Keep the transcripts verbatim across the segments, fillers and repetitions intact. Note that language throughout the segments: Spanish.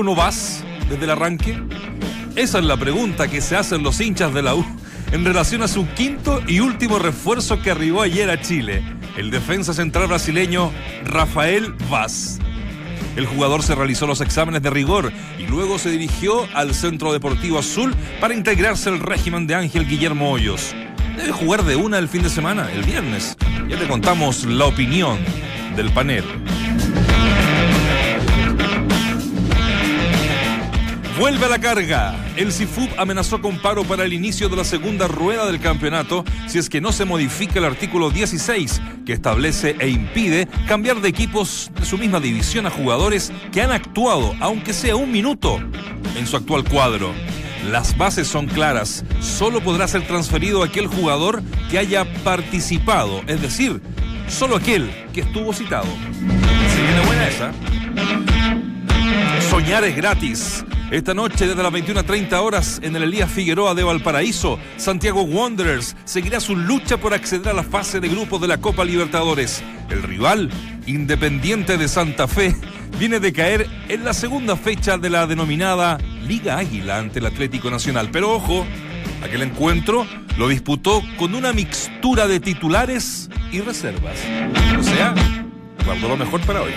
o no vas desde el arranque? Esa es la pregunta que se hacen los hinchas de la U en relación a su quinto y último refuerzo que arribó ayer a Chile, el defensa central brasileño Rafael Vaz. El jugador se realizó los exámenes de rigor y luego se dirigió al Centro Deportivo Azul para integrarse al régimen de Ángel Guillermo Hoyos. Debe jugar de una el fin de semana, el viernes. Ya te contamos la opinión del panel. Vuelve a la carga. El SIFUB amenazó con paro para el inicio de la segunda rueda del campeonato si es que no se modifica el artículo dieciséis, que establece e impide cambiar de equipos de su misma división a jugadores que han actuado, aunque sea un minuto, en su actual cuadro. Las bases son claras. Solo podrá ser transferido aquel jugador que haya participado, es decir, solo aquel que estuvo citado. Se viene buena esa. Soñar es gratis. Esta noche, desde las veintiuna treinta horas, en el Elías Figueroa de Valparaíso, Santiago Wanderers seguirá su lucha por acceder a la fase de grupos de la Copa Libertadores. El rival, Independiente de Santa Fe, viene de caer en la segunda fecha de la denominada Liga Águila ante el Atlético Nacional. Pero ojo, aquel encuentro lo disputó con una mixtura de titulares y reservas. O sea, guardó lo mejor para hoy.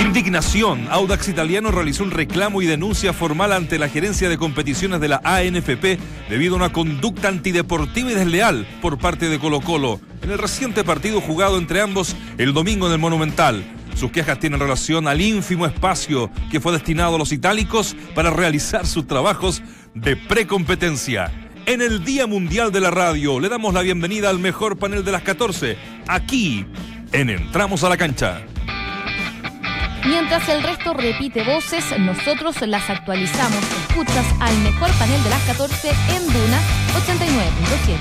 Indignación. Audax Italiano realizó un reclamo y denuncia formal ante la gerencia de competiciones de la A N F P debido a una conducta antideportiva y desleal por parte de Colo-Colo en el reciente partido jugado entre ambos el domingo en el Monumental. Sus quejas tienen relación al ínfimo espacio que fue destinado a los itálicos para realizar sus trabajos de precompetencia. En el Día Mundial de la Radio le damos la bienvenida al mejor panel de las catorce, aquí en Entramos a la Cancha. Mientras el resto repite voces, nosotros las actualizamos. Escuchas al mejor panel de las catorce en Duna ochenta y nueve punto siete.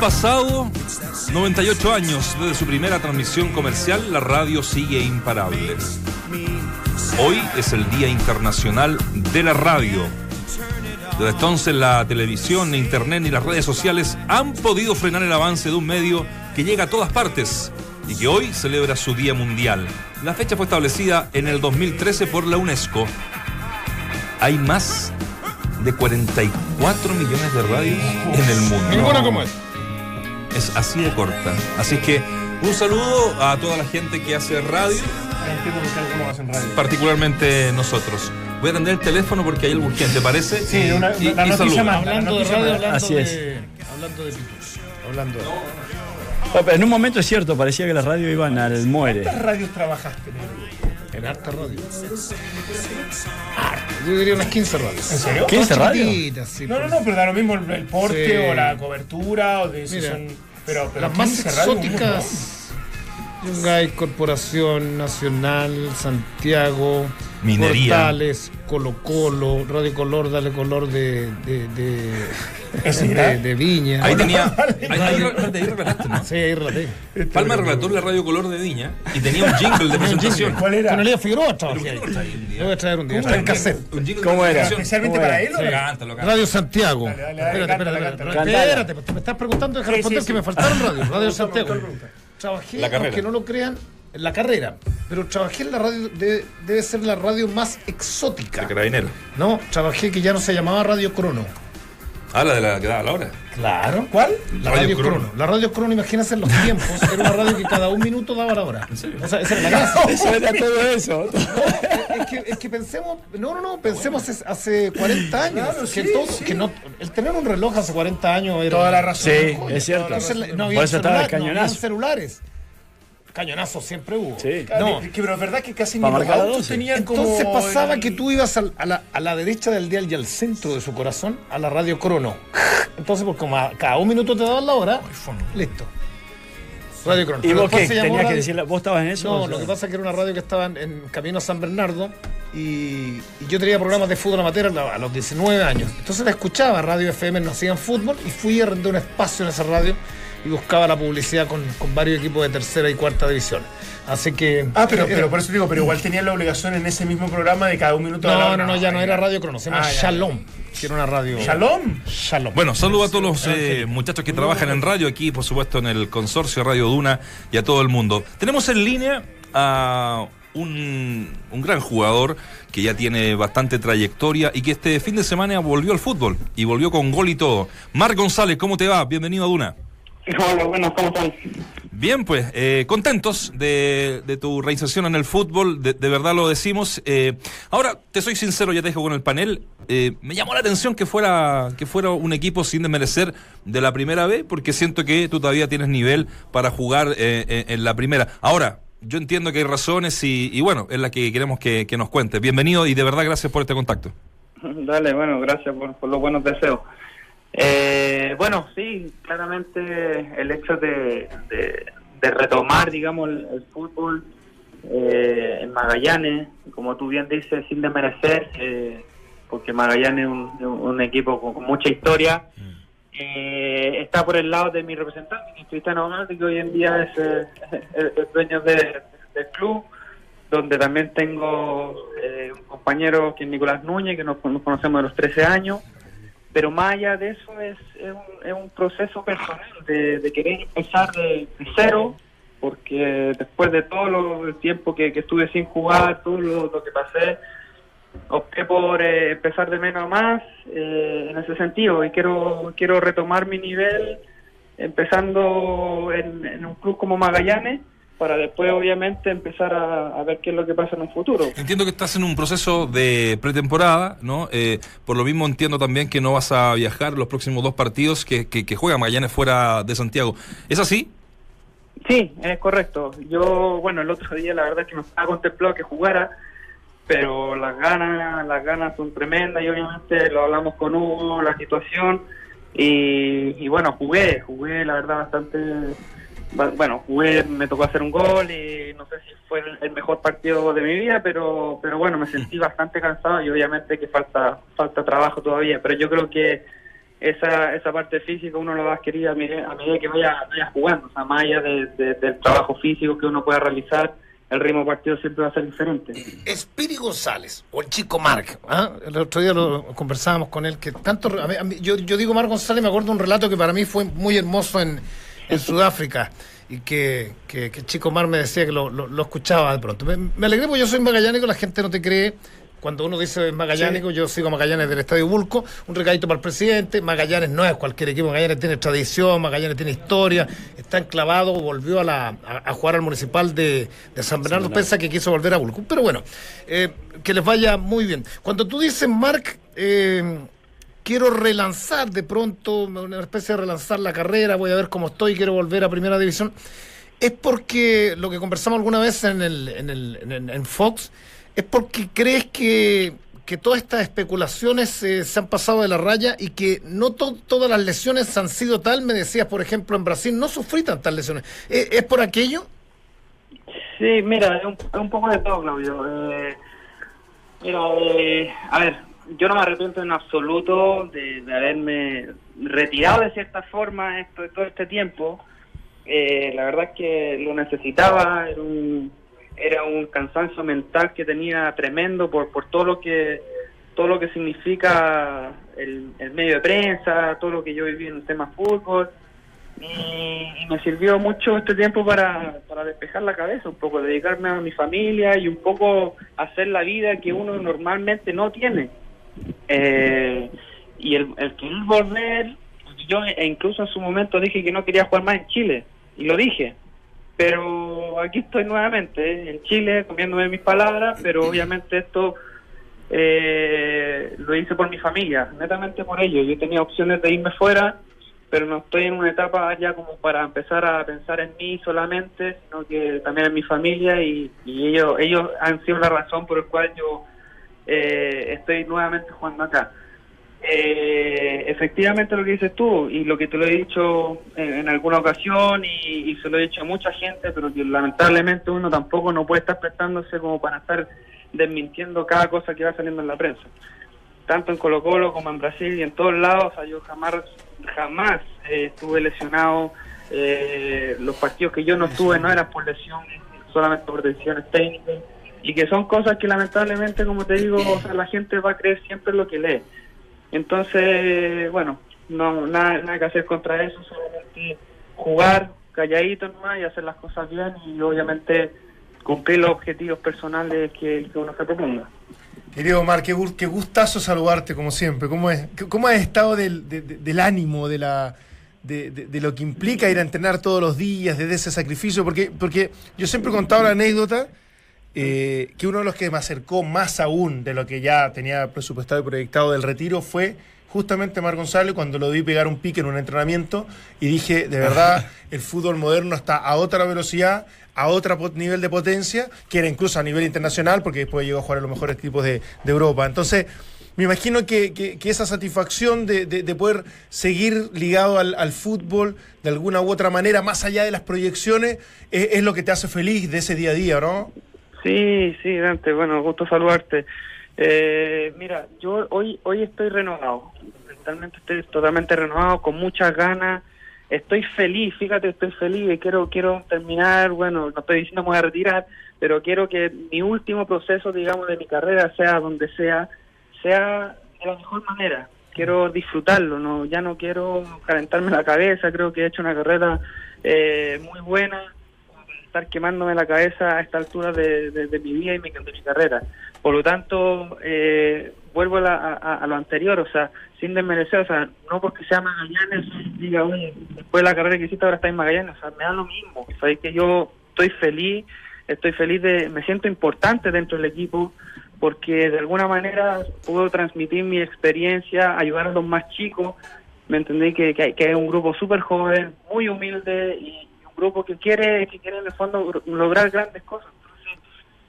Pasado noventa y ocho años desde su primera transmisión comercial, la radio sigue imparable. Hoy es el Día Internacional de la Radio. Desde entonces la televisión, internet y las redes sociales han podido frenar el avance de un medio que llega a todas partes y que hoy celebra su Día Mundial. La fecha fue establecida en el dos mil trece por la UNESCO. Hay más de cuarenta y cuatro millones de radios en el mundo. Ninguna como es. Es así de corta. Así que un saludo a toda la gente que hace radio. ¿Cómo hacen radio? Particularmente nosotros. Voy a atender el teléfono porque hay algo urgente, ¿parece? Sí, una, y, la, y noticia más, hablando la noticia de radio, hablando así de, es. Hablando de pitos. Hablando de... No, en un momento es cierto, parecía que las radios iban al muere. ¿Cuántas radios trabajaste, negro? En harta radio. Yo diría unas quince radios. ¿En serio? quince radios. Sí, no, no, no, pero da lo mismo el, el porte, sí, o la cobertura, o de si son, pero, pero las más exóticas. Yungay, Corporación Nacional, Santiago, Minería, Portales, Colo-Colo, Radio Color, Dale Color de de, de, de, de Viña. Ahí tenía. Ahí, ahí, ahí relataste, ¿no? Sí, ahí relaté. Palma relató la Radio Color de Viña y tenía un jingle de presentación. ¿Cuál era? Con Elías Figueroa trae un día. Voy a traer un día. Está en cassette. Un jingle. ¿Cómo era? ¿Especialmente para él? Radio Santiago. Espérate, espérate, espérate. Me estás preguntando, deja responder que me faltaron radio. Radio Santiago. Trabajé, aunque no lo crean, en la carrera, pero trabajé en la radio, de, debe ser la radio más exótica. De Carabinero. No, trabajé que ya no se llamaba Radio Crono. Ah, la de la que daba la hora. Claro. ¿Cuál? La Radio, radio Crono. Crono. La Radio Crono, imagínense los tiempos, era una radio que cada un minuto daba la hora. ¿En serio? O sea, esa era la casa. Eso era todo eso. No, es, que, es que pensemos, no, no, no, pensemos bueno. hace cuarenta años. Claro, que sí, todo, sí. Que no, el tener un reloj hace cuarenta años era... Toda la razón. Sí, joya, es cierto. Entonces, no, no había celular, no había celulares. Cañonazo siempre hubo. Sí. No, que, pero es verdad que casi ni los autos tenían como... Entonces pasaba el... que tú ibas a, a, la, a la derecha del dial y al centro de su corazón a la Radio Crono. Entonces, pues como a, cada un minuto te daban la hora, listo. Radio Crónica. ¿Y vos qué? ¿Tenías radio... que decirle? ¿Vos estabas en eso? No, o sea... lo que pasa es que era una radio que estaba en, en camino a San Bernardo y, y yo tenía programas de fútbol amateur a los diecinueve años. Entonces la escuchaba, Radio F M no hacían fútbol y fui a rendir un espacio en esa radio y buscaba la publicidad con, con varios equipos de tercera y cuarta división. Así que... Ah, pero, pero por eso digo, pero igual tenían la obligación en ese mismo programa de cada un minuto... No, a la hora. No, no, ya no era Radio Crono, se llama ah, Shalom. Que era una radio... ¿Shalom? Shalom. Bueno, saludo a todos los eh, muchachos que trabajan en radio aquí, por supuesto en el consorcio Radio Duna y a todo el mundo. Tenemos en línea a un, un gran jugador que ya tiene bastante trayectoria y que este fin de semana volvió al fútbol y volvió con gol y todo. Mark González, ¿cómo te va? Bienvenido a Duna. Hola, buenas, ¿cómo están? Bien, pues, eh, contentos de, de tu reinserción en el fútbol, de, de verdad lo decimos. Eh, ahora, te soy sincero, ya te dejo con el panel, eh, me llamó la atención que fuera que fuera un equipo sin desmerecer de la primera B, porque siento que tú todavía tienes nivel para jugar eh, en, en la primera. Ahora, yo entiendo que hay razones y, y bueno, es la que queremos que, que nos cuentes. Bienvenido y de verdad gracias por este contacto. Dale, bueno, gracias por, por los buenos deseos. Eh, bueno, sí, claramente el hecho de, de, de retomar, digamos, el, el fútbol eh, en Magallanes, como tú bien dices, sin desmerecer, eh, porque Magallanes es un, un equipo con, con mucha historia, eh, está por el lado de mi representante, Cristian Ovando, que hoy en día es eh, el dueño de, del club, donde también tengo eh, un compañero que es Nicolás Núñez, que nos, nos conocemos de los trece años. Pero más allá de eso es, es, un, es un proceso personal de, de querer empezar de, de cero, porque después de todo lo, el tiempo que, que estuve sin jugar, todo lo, lo que pasé, opté por eh, empezar de menos a más eh, en ese sentido. Y quiero quiero retomar mi nivel empezando en, en un club como Magallanes, para después obviamente empezar a, a ver qué es lo que pasa en un futuro. Entiendo que estás en un proceso de pretemporada, ¿no? Eh, por lo mismo entiendo también que no vas a viajar los próximos dos partidos que, que, que juega Magallanes fuera de Santiago. ¿Es así? Sí, es correcto. Yo, bueno, el otro día la verdad es que me estaba contemplado que jugara, pero las ganas, las ganas son tremendas y obviamente lo hablamos con Hugo, la situación, y, y bueno, jugué, jugué la verdad bastante... Bueno, jugué, me tocó hacer un gol y no sé si fue el mejor partido de mi vida, pero pero bueno, me sentí bastante cansado y obviamente que falta falta trabajo todavía, pero yo creo que esa esa parte física uno lo va a adquirir a medida, a medida que vaya, vaya jugando, o sea, más allá de, de, del trabajo físico que uno pueda realizar, el ritmo de partido siempre va a ser diferente. Espiri González, o el chico Marc, ¿ah? El otro día lo conversábamos con él, que tanto a mí, a mí, yo, yo digo Marc González, me acuerdo un relato que para mí fue muy hermoso en... en Sudáfrica, y que, que, que Chico Mar me decía que lo, lo, lo escuchaba de pronto. Me, me alegré porque yo soy magallánico, la gente no te cree. Cuando uno dice magallánico, sí. Yo sigo a Magallanes del Estadio Bulco, un recadito para el presidente. Magallanes no es cualquier equipo, Magallanes tiene tradición, Magallanes tiene historia, está enclavado, volvió a, la, a, a jugar al municipal de, de San Bernardo, pensa que quiso volver a Bulco. Pero bueno, eh, que les vaya muy bien. Cuando tú dices, Marc... Eh, quiero relanzar de pronto, una especie de relanzar la carrera, voy a ver cómo estoy, quiero volver a Primera División. Es porque, lo que conversamos alguna vez en el en el en, en Fox, es porque crees que, que todas estas especulaciones eh, se han pasado de la raya y que no to- todas las lesiones han sido tal, me decías, por ejemplo, en Brasil, no sufrí tantas lesiones. ¿Es, es por aquello? Sí, mira, es un, es un poco de todo, Claudio. Eh, mira, eh, a ver... Yo no me arrepiento en absoluto de, de haberme retirado de cierta forma esto, de todo este tiempo. Eh, la verdad es que lo necesitaba, era un, era un cansancio mental que tenía tremendo por, por todo lo que todo lo que significa el, el medio de prensa, todo lo que yo viví en el tema fútbol. Y, y me sirvió mucho este tiempo para, para despejar la cabeza un poco, dedicarme a mi familia y un poco hacer la vida que uno normalmente no tiene. Eh, y el, el querer volver, yo e incluso en su momento dije que no quería jugar más en Chile, y lo dije, pero aquí estoy nuevamente, en Chile, comiéndome mis palabras, pero obviamente esto eh, lo hice por mi familia, netamente por ello. Yo tenía opciones de irme fuera, pero no estoy en una etapa ya como para empezar a pensar en mí solamente, sino que también en mi familia, y, y ellos ellos han sido la razón por la cual yo... Eh, estoy nuevamente jugando acá. Eh, efectivamente lo que dices tú, y lo que te lo he dicho en, en alguna ocasión, y, y se lo he dicho a mucha gente, pero que lamentablemente uno tampoco no puede estar prestándose como para estar desmintiendo cada cosa que va saliendo en la prensa, tanto en Colo-Colo como en Brasil y en todos lados. O sea, yo jamás jamás eh, estuve lesionado. Eh, los partidos que yo no estuve no eran por lesiones, solamente por decisiones técnicas, y que son cosas que lamentablemente, como te digo, o sea, la gente va a creer siempre lo que lee. Entonces, bueno, no nada, nada que hacer contra eso, solamente jugar calladito nomás y hacer las cosas bien, y obviamente cumplir los objetivos personales que, que uno se proponga. Querido Mark, qué, qué gustazo saludarte como siempre. ¿Cómo es, cómo has estado del, de, del ánimo, de la de, de, de lo que implica ir a entrenar todos los días, desde ese sacrificio? Porque porque yo siempre he contado la anécdota eh, que uno de los que me acercó más aún de lo que ya tenía presupuestado y proyectado del retiro fue justamente Mark González, cuando lo vi pegar un pique en un entrenamiento, y dije, de verdad, el fútbol moderno está a otra velocidad, a otro nivel de potencia, que era incluso a nivel internacional, porque después llegó a jugar a los mejores equipos de, de Europa. Entonces, me imagino que, que, que esa satisfacción de, de, de poder seguir ligado al, al fútbol de alguna u otra manera, más allá de las proyecciones, es, es lo que te hace feliz de ese día a día, ¿no? Sí, sí, Dante, bueno, gusto saludarte. Eh, mira, yo hoy hoy estoy renovado, mentalmente estoy totalmente renovado, con muchas ganas, estoy feliz, fíjate, estoy feliz, y quiero quiero terminar, bueno, no estoy diciendo me voy a retirar, pero quiero que mi último proceso, digamos, de mi carrera, sea donde sea, sea de la mejor manera. Quiero disfrutarlo, no, ya no quiero calentarme la cabeza. Creo que he hecho una carrera eh, muy buena, estar quemándome la cabeza a esta altura de, de, de mi vida y mi, de mi carrera. Por lo tanto, eh, vuelvo a, la, a, a lo anterior, o sea, sin desmerecer, o sea, no porque sea Magallanes, diga, oye, después de la carrera que hiciste ahora está en Magallanes, o sea, me da lo mismo. O sea, es que yo estoy feliz, estoy feliz de, me siento importante dentro del equipo, porque de alguna manera puedo transmitir mi experiencia, ayudar a los más chicos, me entendí que, que, hay, que hay un grupo súper joven, muy humilde, y grupo que quiere, que quiere en el fondo lograr grandes cosas. Entonces,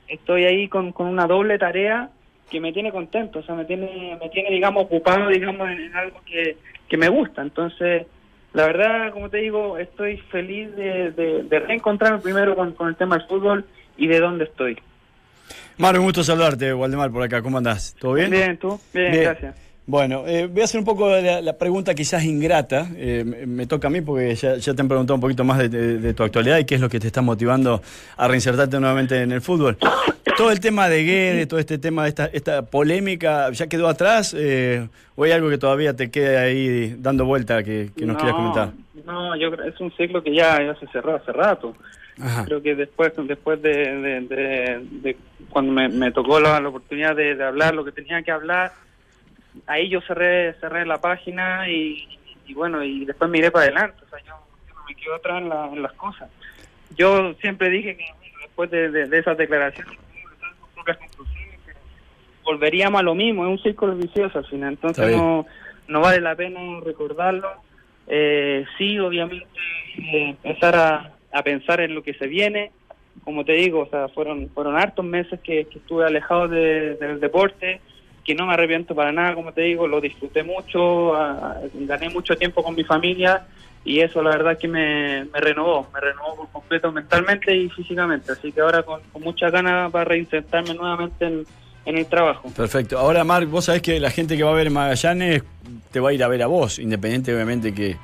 estoy ahí con, con una doble tarea que me tiene contento, o sea, me tiene, me tiene digamos, ocupado, digamos, en, en algo que, que me gusta. Entonces, la verdad, como te digo, estoy feliz de, de, de reencontrarme primero con, con el tema del fútbol y de dónde estoy. Maru, un gusto saludarte, Waldemar, por acá. ¿Cómo andás? ¿Todo bien? Bien, ¿tú? Bien, bien. Gracias. Bueno, eh, voy a hacer un poco la, la pregunta quizás ingrata, eh, me, me toca a mí porque ya, ya te han preguntado un poquito más de, de, de tu actualidad y qué es lo que te está motivando a reinsertarte nuevamente en el fútbol. Todo el tema de Guedes, todo este tema de esta, esta polémica, ¿ya quedó atrás? Eh, ¿O hay algo que todavía te queda ahí dando vuelta que, que nos no, quieras comentar? No, yo creo es un ciclo que ya, ya se cerró hace rato. Ajá. Creo que después después de, de, de, de cuando me, me tocó la, la oportunidad de, de hablar lo que tenía que hablar, ahí yo cerré cerré la página y, y bueno, y después miré para adelante. O sea, yo, yo no me quedo atrás en, la, en las cosas. Yo siempre dije que después de, de, de esas declaraciones volveríamos a lo mismo, es un círculo vicioso al final, entonces no, no vale la pena recordarlo. Eh, sí, obviamente, eh, empezar a, a pensar en lo que se viene. Como te digo, o sea, fueron fueron hartos meses que, que estuve alejado de, del deporte, que no me arrepiento para nada, como te digo, lo disfruté mucho, uh, gané mucho tiempo con mi familia, y eso la verdad que me, me renovó, me renovó por completo mentalmente y físicamente, así que ahora con, con muchas ganas para reinsertarme nuevamente en, en el trabajo. Perfecto. Ahora, Mark, vos sabés que la gente que va a ver Magallanes te va a ir a ver a vos, independiente obviamente que...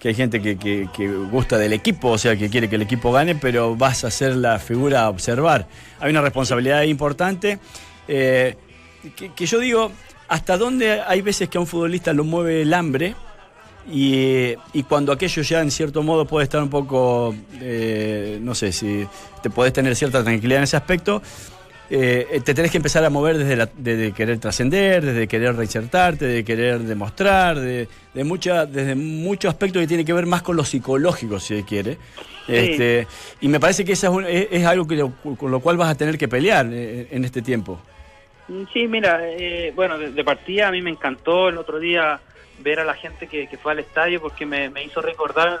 que hay gente que, que, que gusta del equipo, o sea, que quiere que el equipo gane, pero vas a ser la figura a observar. Hay una responsabilidad importante, eh, que, que yo digo, hasta dónde hay veces que a un futbolista lo mueve el hambre y, y cuando aquello ya en cierto modo puede estar un poco, eh, no sé, si te podés tener cierta tranquilidad en ese aspecto, eh, te tenés que empezar a mover desde, la, desde querer trascender, desde querer reinsertarte, de querer demostrar, de, de mucha, desde muchos aspectos que tiene que ver más con lo psicológico, si se quiere. Sí. Este, y me parece que esa es, un, es, es algo que, con lo cual vas a tener que pelear en, en este tiempo. Sí, mira, eh, bueno, de, de partida a mí me encantó el otro día ver a la gente que, que fue al estadio, porque me, me hizo recordar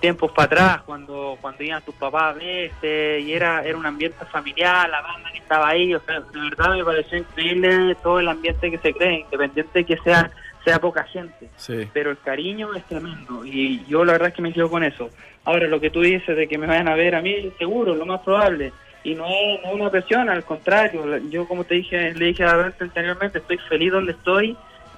tiempos para atrás, cuando cuando iban tus papás a veces, y era era un ambiente familiar, la banda que estaba ahí, o sea, de verdad me pareció increíble todo el ambiente que se cree, independiente que sea sea poca gente, sí, pero el cariño es tremendo, y yo la verdad es que me quedo con eso. Ahora, lo que tú dices de que me vayan a ver a mí, seguro, lo más probable, y no es, no es una presión, al contrario, yo como te dije, le dije a Abel anteriormente, estoy feliz donde estoy,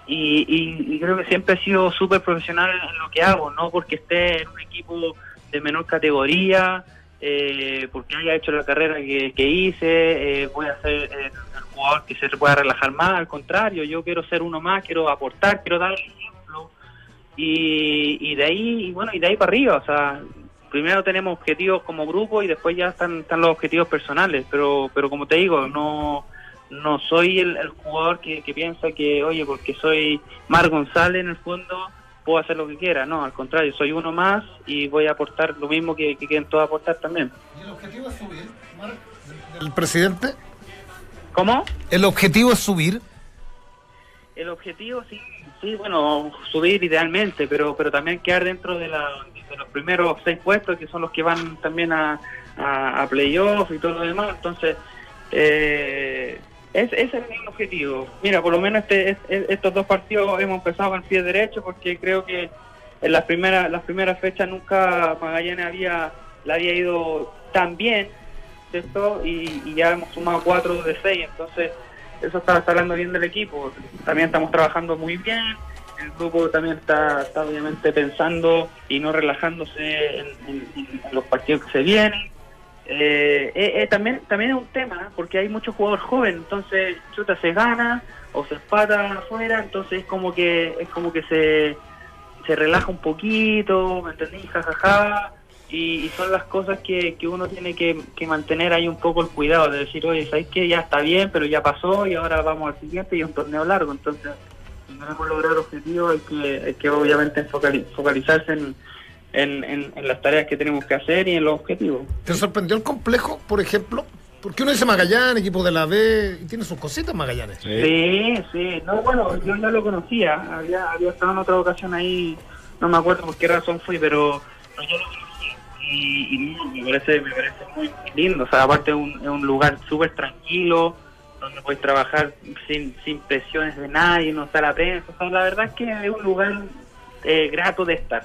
y, y, y creo que siempre he sido súper profesional en lo que hago, no porque esté en un equipo de menor categoría, eh, porque haya hecho la carrera que, que hice, eh, voy a ser eh, el jugador que se pueda relajar más, al contrario, yo quiero ser uno más, quiero aportar, quiero dar el ejemplo, y, y de ahí, y bueno, y de ahí para arriba, o sea, primero tenemos objetivos como grupo y después ya están, están los objetivos personales, pero pero como te digo, no no soy el, el jugador que, que piensa que, oye, porque soy Mark González en el fondo, puedo hacer lo que quiera, no, al contrario, soy uno más y voy a aportar lo mismo que, que quieren todos aportar también. ¿Y el objetivo es subir, Mark? ¿El presidente? ¿Cómo? ¿El objetivo es subir? El objetivo, sí, sí, bueno, subir idealmente, pero pero también quedar dentro de, la, de los primeros seis puestos, que son los que van también a, a, a playoff y todo lo demás, entonces... Eh, ese es el objetivo. Mira, por lo menos este, este, estos dos partidos hemos empezado con el pie derecho, porque creo que en las primeras las primeras fechas nunca Magallanes había la había ido tan bien, ¿cierto? Y, y ya hemos sumado cuatro de seis, entonces eso está, está hablando bien del equipo. También estamos trabajando muy bien, el grupo también está, está obviamente pensando y no relajándose en, en, en los partidos que se vienen. Eh, eh, eh, también también es un tema, porque hay muchos jugadores jóvenes, entonces chuta, se gana o se empata afuera, entonces es como que es como que se se relaja un poquito, ¿me entendí? Jajaja, y, y son las cosas que, que uno tiene que, que mantener ahí un poco el cuidado de decir, oye, ¿sabes qué? Ya está bien, pero ya pasó y ahora vamos al siguiente, y es un torneo largo, entonces si no hemos logrado el objetivo hay que, hay que obviamente focalizarse en En, en, en las tareas que tenemos que hacer y en los objetivos. ¿Te sorprendió el complejo, por ejemplo? Porque uno dice Magallanes, equipo de la B, y tiene sus cositas Magallanes. Sí, sí, sí. No, bueno, yo ya lo conocía, había, había estado en otra ocasión ahí, no me acuerdo por qué razón fui, pero no, yo lo conocí, y, y me parece, me parece muy lindo, o sea, aparte es un, un lugar súper tranquilo, donde puedes trabajar sin, sin presiones de nadie, no está la prensa, o sea, la verdad es que es un lugar eh, grato de estar.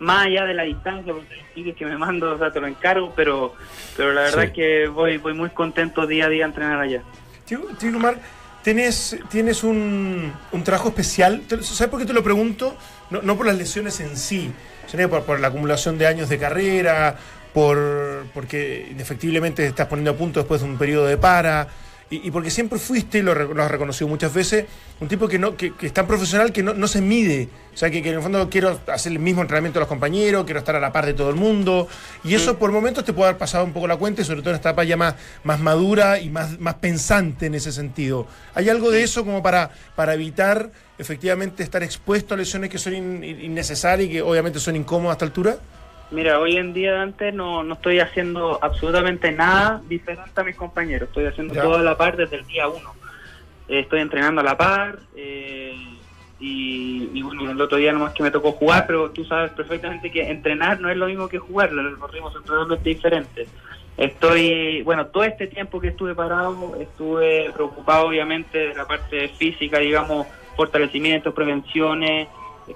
Más allá de la distancia, porque sigues que me mando, o sea, te lo encargo, pero pero la verdad sí, es que voy voy muy contento día a día a entrenar allá. Chico, Chico Mar, ¿tienes, tienes un, un trabajo especial? ¿Sabes por qué te lo pregunto? No, no por las lesiones en sí, sino por, por la acumulación de años de carrera, por porque indefectiblemente te estás poniendo a punto después de un periodo de para, y, y porque siempre fuiste, y lo, lo has reconocido muchas veces, un tipo que no que, que es tan profesional que no, no se mide, o sea, que, que en el fondo quiero hacer el mismo entrenamiento a los compañeros, quiero estar a la par de todo el mundo, y eso por momentos te puede haber pasado un poco la cuenta, y sobre todo en esta etapa ya más, más madura y más, más pensante en ese sentido. ¿Hay algo de eso como para, para evitar efectivamente estar expuesto a lesiones que son in, innecesarias y que obviamente son incómodas a esta altura? Mira, hoy en día, antes, no, no estoy haciendo absolutamente nada diferente a mis compañeros. Estoy haciendo todo a la par desde el día uno. Eh, estoy entrenando a la par. Eh, y, y bueno, el otro día nomás que me tocó jugar, pero tú sabes perfectamente que entrenar no es lo mismo que jugar. Los ritmos es diferente. Estoy, bueno, todo este tiempo que estuve parado, estuve preocupado, obviamente, de la parte física, digamos, fortalecimientos, prevenciones,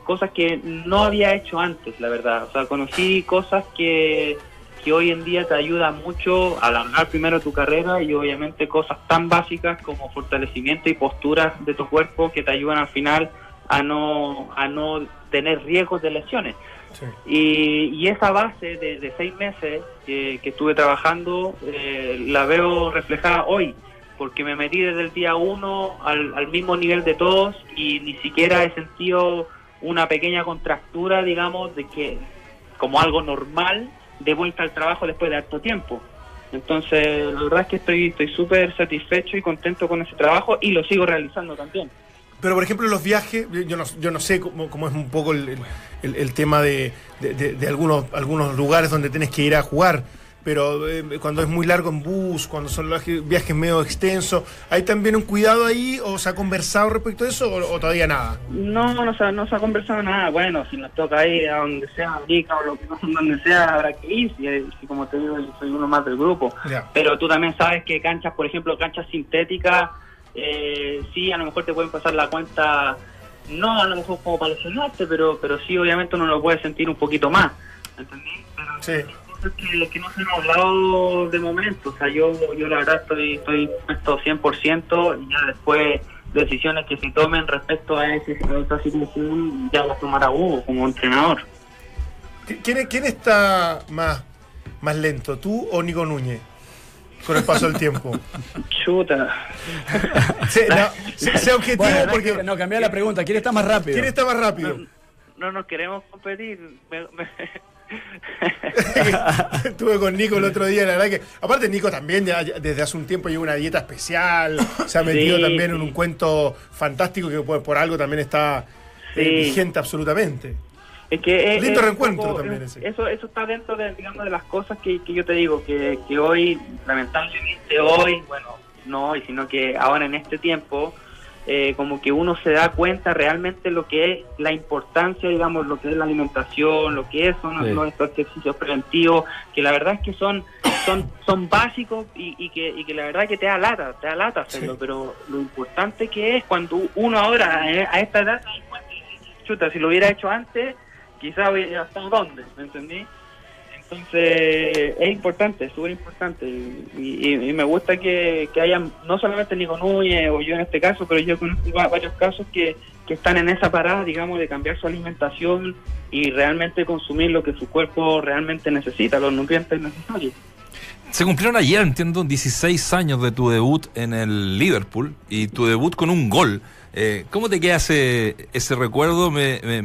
cosas que no había hecho antes, la verdad. O sea, conocí cosas que, que hoy en día te ayudan mucho a alargar primero tu carrera, y obviamente cosas tan básicas como fortalecimiento y posturas de tu cuerpo que te ayudan al final a no a no tener riesgos de lesiones. Sí. Y, y esa base de, de seis meses que, que estuve trabajando, eh, la veo reflejada hoy, porque me metí desde el día uno al, al mismo nivel de todos, y ni siquiera he sentido una pequeña contractura, digamos, de que como algo normal de vuelta al trabajo después de harto tiempo. Entonces, la verdad es que estoy estoy súper satisfecho y contento con ese trabajo, y lo sigo realizando también. Pero, por ejemplo, los viajes, yo no, yo no sé cómo, cómo es un poco el, el, el tema de, de, de, de algunos, algunos lugares donde tienes que ir a jugar, pero eh, cuando es muy largo en bus, cuando son viajes medio extensos, ¿hay también un cuidado ahí, o se ha conversado respecto a eso, o, o todavía nada? No, no se, no se ha conversado nada. Bueno, si nos toca ir a donde sea, a Rica, o lo que, donde sea, habrá que ir, si, como te digo, yo soy uno más del grupo. Yeah. Pero tú también sabes que canchas, por ejemplo, canchas sintéticas, eh, sí, a lo mejor te pueden pasar la cuenta no a lo mejor como para lesionarte, pero pero sí obviamente uno lo puede sentir un poquito más, ¿entendí? Pero sí. Cosas que, que no se han hablado de momento, o sea, yo yo la verdad estoy estoy puesto cien por ciento y ya después decisiones que se tomen respecto a esa situación ya las tomará Hugo como entrenador. ¿Quién, quién está más, más lento, tú o Nico Núñez? Con el paso del tiempo. Chuta. Sí, la, no, sea objetivo, bueno, porque... No, cambié la pregunta. ¿Quién está más rápido? ¿Quién está más rápido? No, no nos queremos competir. Me, me... Estuve con Nico el otro día, la verdad que... Aparte, Nico también ya, desde hace un tiempo lleva una dieta especial. Se ha metido sí, también sí. en un cuento fantástico que por, por algo también está sí. eh, vigente absolutamente. Es que es, lindo es, reencuentro poco, también ese. Eso eso está dentro de, digamos, de las cosas que, que yo te digo, que, que hoy, lamentablemente hoy, bueno, no hoy, sino que ahora en este tiempo, eh, como que uno se da cuenta realmente lo que es la importancia, digamos, lo que es la alimentación, lo que es son sí. los ejercicios preventivos, que la verdad es que son son son básicos y, y, que, y que la verdad es que te da lata, te da lata hacerlo, sí. pero lo importante que es cuando uno ahora, a esta edad, chuta, si lo hubiera hecho antes, quizás hasta dónde, ¿me entendí? Entonces es importante, es súper importante y, y, y me gusta que, que haya no solamente Nico Núñez o yo en este caso, pero yo conozco varios casos que, que están en esa parada, digamos, de cambiar su alimentación y realmente consumir lo que su cuerpo realmente necesita, los nutrientes necesarios. Se cumplieron ayer, entiendo, dieciséis años de tu debut en el Liverpool y tu debut con un gol. Eh, ¿cómo te queda ese, ese recuerdo? Me... me...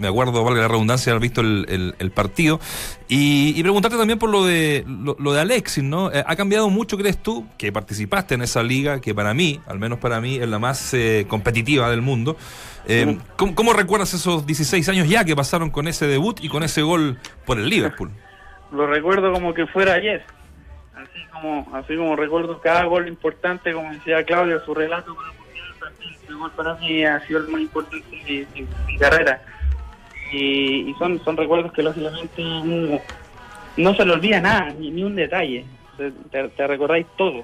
me acuerdo, valga la redundancia, haber visto el, el, el partido. Y, y preguntarte también por lo de lo, lo de Alexis, ¿no? ¿Ha cambiado mucho, crees tú, que participaste en esa liga que para mí, al menos para mí, es la más eh, competitiva del mundo? Eh, ¿cómo, ¿Cómo recuerdas esos dieciséis años ya que pasaron con ese debut y con ese gol por el Liverpool? Lo recuerdo como que fuera ayer. Así como así como recuerdo cada gol importante, como decía Claudio, su relato con el partido. Ese gol para mí ha sido el más importante de mi carrera. Y, y son son recuerdos que lógicamente no, no se le olvida nada, ni, ni un detalle, te, te recordáis todo.